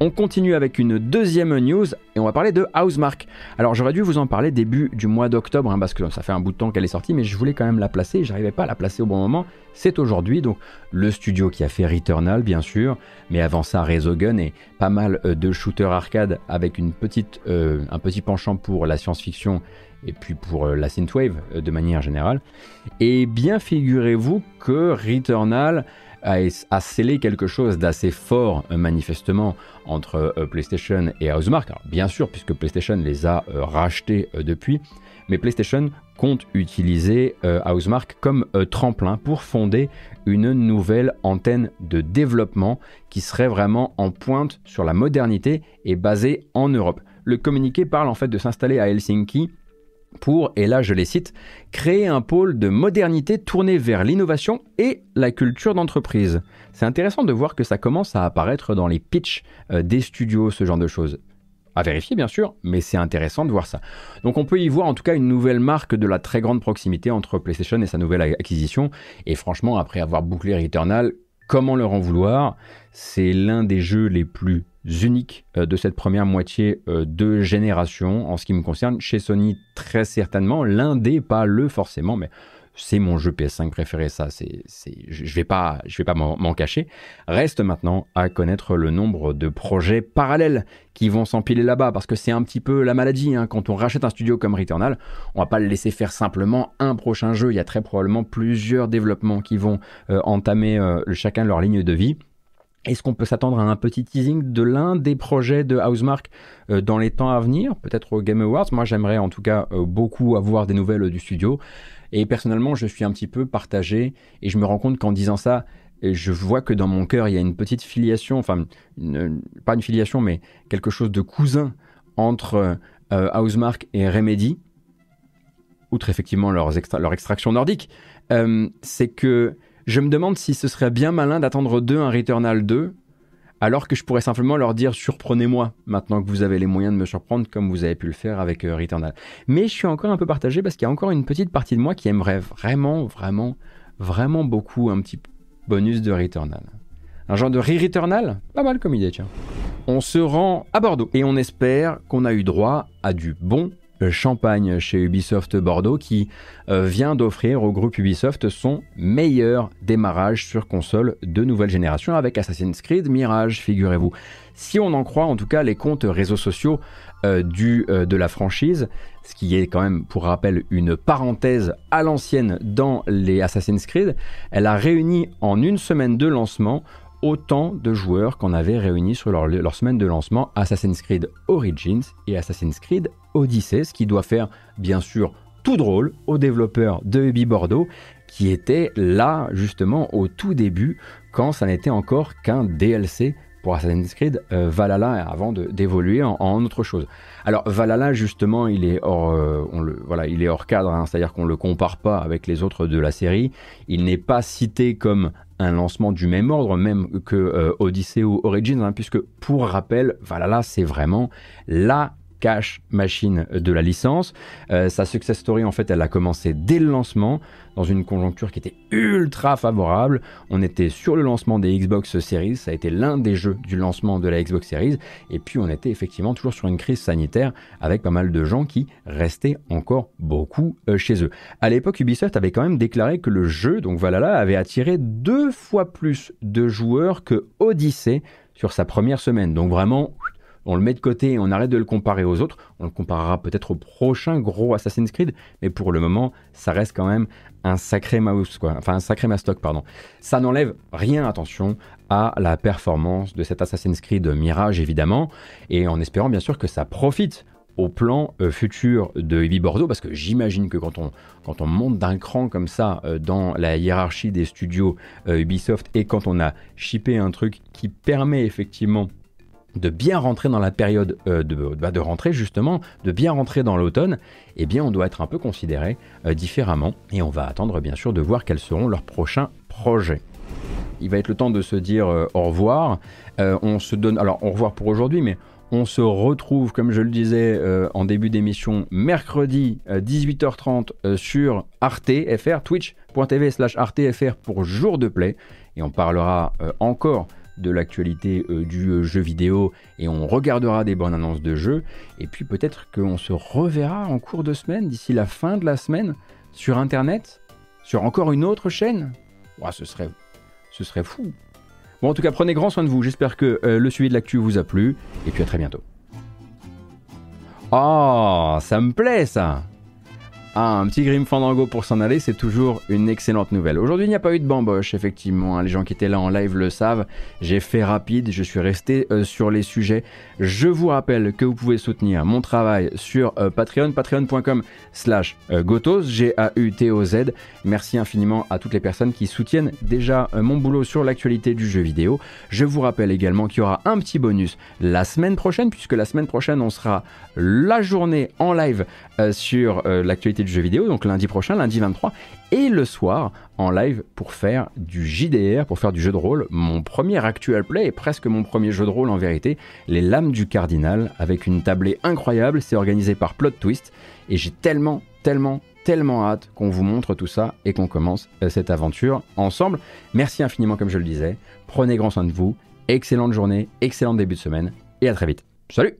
On continue avec une deuxième news et on va parler de Housemarque. Alors j'aurais dû vous en parler début du mois d'octobre, hein, parce que ça fait un bout de temps qu'elle est sortie, mais je voulais quand même la placer et je n'arrivais pas à la placer au bon moment. C'est aujourd'hui, donc le studio qui a fait Returnal, bien sûr, mais avant ça, Resogun et pas mal de shooters arcade avec un petit penchant pour la science-fiction et puis pour la synthwave de manière générale. Et bien figurez-vous que Returnal a scellé quelque chose d'assez fort manifestement entre PlayStation et Housemarque. Alors, bien sûr, puisque PlayStation les a rachetés depuis, mais PlayStation compte utiliser Housemarque comme tremplin pour fonder une nouvelle antenne de développement qui serait vraiment en pointe sur la modernité et basée en Europe. Le communiqué parle en fait de s'installer à Helsinki pour, et là je les cite, créer un pôle de modernité tourné vers l'innovation et la culture d'entreprise. C'est intéressant de voir que ça commence à apparaître dans les pitchs des studios, ce genre de choses. À vérifier bien sûr, mais c'est intéressant de voir ça. Donc on peut y voir en tout cas une nouvelle marque de la très grande proximité entre PlayStation et sa nouvelle acquisition. Et franchement, après avoir bouclé Returnal, comment leur en vouloir? C'est l'un des jeux les plus uniques de cette première moitié de génération en ce qui me concerne. Chez Sony, très certainement, l'un des, pas le forcément, mais c'est mon jeu PS5 préféré, ça, je vais pas m'en cacher. Reste maintenant à connaître le nombre de projets parallèles qui vont s'empiler là-bas, parce que c'est un petit peu la maladie, hein. Quand on rachète un studio comme Returnal, on va pas le laisser faire simplement un prochain jeu, il y a très probablement plusieurs développements qui vont entamer chacun leur ligne de vie. Est-ce qu'on peut s'attendre à un petit teasing de l'un des projets de Housemarque dans les temps à venir, peut-être au Game Awards? Moi, j'aimerais en tout cas beaucoup avoir des nouvelles du studio. Et personnellement, je suis un petit peu partagé et je me rends compte qu'en disant ça, je vois que dans mon cœur, il y a une petite filiation, enfin, pas une filiation, mais quelque chose de cousin entre Housemarque et Remedy, outre effectivement leur extraction nordique. C'est que je me demande si ce serait bien malin d'attendre d'eux un Returnal 2, alors que je pourrais simplement leur dire « surprenez-moi » maintenant que vous avez les moyens de me surprendre comme vous avez pu le faire avec Returnal. Mais je suis encore un peu partagé parce qu'il y a encore une petite partie de moi qui aimerait vraiment, vraiment, vraiment beaucoup un petit bonus de Returnal. Un genre de Returnal, pas mal comme idée, tiens. On se rend à Bordeaux et on espère qu'on a eu droit à du bon champagne chez Ubisoft Bordeaux qui vient d'offrir au groupe Ubisoft son meilleur démarrage sur console de nouvelle génération avec Assassin's Creed Mirage, figurez-vous. Si on en croit en tout cas les comptes réseaux sociaux de la franchise, ce qui est quand même pour rappel une parenthèse à l'ancienne dans les Assassin's Creed, elle a réuni en une semaine de lancement autant de joueurs qu'on avait réunis sur leur semaine de lancement Assassin's Creed Origins et Assassin's Creed Odyssey, ce qui doit faire bien sûr tout drôle aux développeurs de Ubi Bordeaux qui étaient là justement au tout début quand ça n'était encore qu'un DLC pour Assassin's Creed Valhalla avant d'évoluer en autre chose. Alors Valhalla justement il est hors cadre, hein, c'est-à-dire qu'on ne le compare pas avec les autres de la série, il n'est pas cité comme un lancement du même ordre même que Odyssey ou Origins, hein, puisque pour rappel Valhalla c'est vraiment la cash machine de la licence. Sa success story, en fait, elle a commencé dès le lancement, dans une conjoncture qui était ultra favorable. On était sur le lancement des Xbox Series, ça a été l'un des jeux du lancement de la Xbox Series, et puis on était effectivement toujours sur une crise sanitaire, avec pas mal de gens qui restaient encore beaucoup chez eux. À l'époque, Ubisoft avait quand même déclaré que le jeu, donc Valhalla, avait attiré 2 fois plus de joueurs que Odyssey sur sa première semaine, donc vraiment on le met de côté et on arrête de le comparer aux autres. On le comparera peut-être au prochain gros Assassin's Creed, mais pour le moment, ça reste quand même un sacré mastoc, pardon. Ça n'enlève rien, attention, à la performance de cet Assassin's Creed Mirage, évidemment, et en espérant bien sûr que ça profite au plan futur de Ubi Bordeaux, parce que j'imagine que quand on monte d'un cran comme ça dans la hiérarchie des studios Ubisoft, et quand on a shippé un truc qui permet effectivement de bien rentrer dans la période de rentrée justement, de bien rentrer dans l'automne, eh bien on doit être un peu considéré différemment et on va attendre bien sûr de voir quels seront leurs prochains projets. Il va être le temps de se dire au revoir, on se donne, alors au revoir pour aujourd'hui, mais on se retrouve comme je le disais en début d'émission mercredi 18h30 sur Arte FR, twitch.tv/ArteFR pour jour de play et on parlera encore de l'actualité du jeu vidéo et on regardera des bonnes annonces de jeux et puis peut-être qu'on se reverra en cours de semaine, d'ici la fin de la semaine sur internet, sur encore une autre chaîne. Ouah, ce serait fou. Bon, en tout cas, prenez grand soin de vous, j'espère que le suivi de l'actu vous a plu et puis à très bientôt. Oh, ça me plaît ça. un petit Grim Fandango pour s'en aller, c'est toujours une excellente nouvelle. Aujourd'hui, il n'y a pas eu de bamboche, effectivement, hein. Les gens qui étaient là en live le savent. J'ai fait rapide, je suis resté sur les sujets. Je vous rappelle que vous pouvez soutenir mon travail sur Patreon, patreon.com/gotoz, G-A-U-T-O-Z. Merci infiniment à toutes les personnes qui soutiennent déjà mon boulot sur l'actualité du jeu vidéo. Je vous rappelle également qu'il y aura un petit bonus la semaine prochaine, puisque la semaine prochaine, on sera la journée en live sur l'actualité du jeu vidéo, donc lundi prochain, lundi 23, et le soir en live pour faire du JDR, pour faire du jeu de rôle, mon premier actual play et presque mon premier jeu de rôle en vérité, les Lames du Cardinal, avec une tablée incroyable. C'est organisé par Plot Twist et j'ai tellement hâte qu'on vous montre tout ça et qu'on commence cette aventure ensemble. Merci infiniment, comme je le disais, prenez grand soin de vous, excellente journée, excellent début de semaine et à très vite. Salut!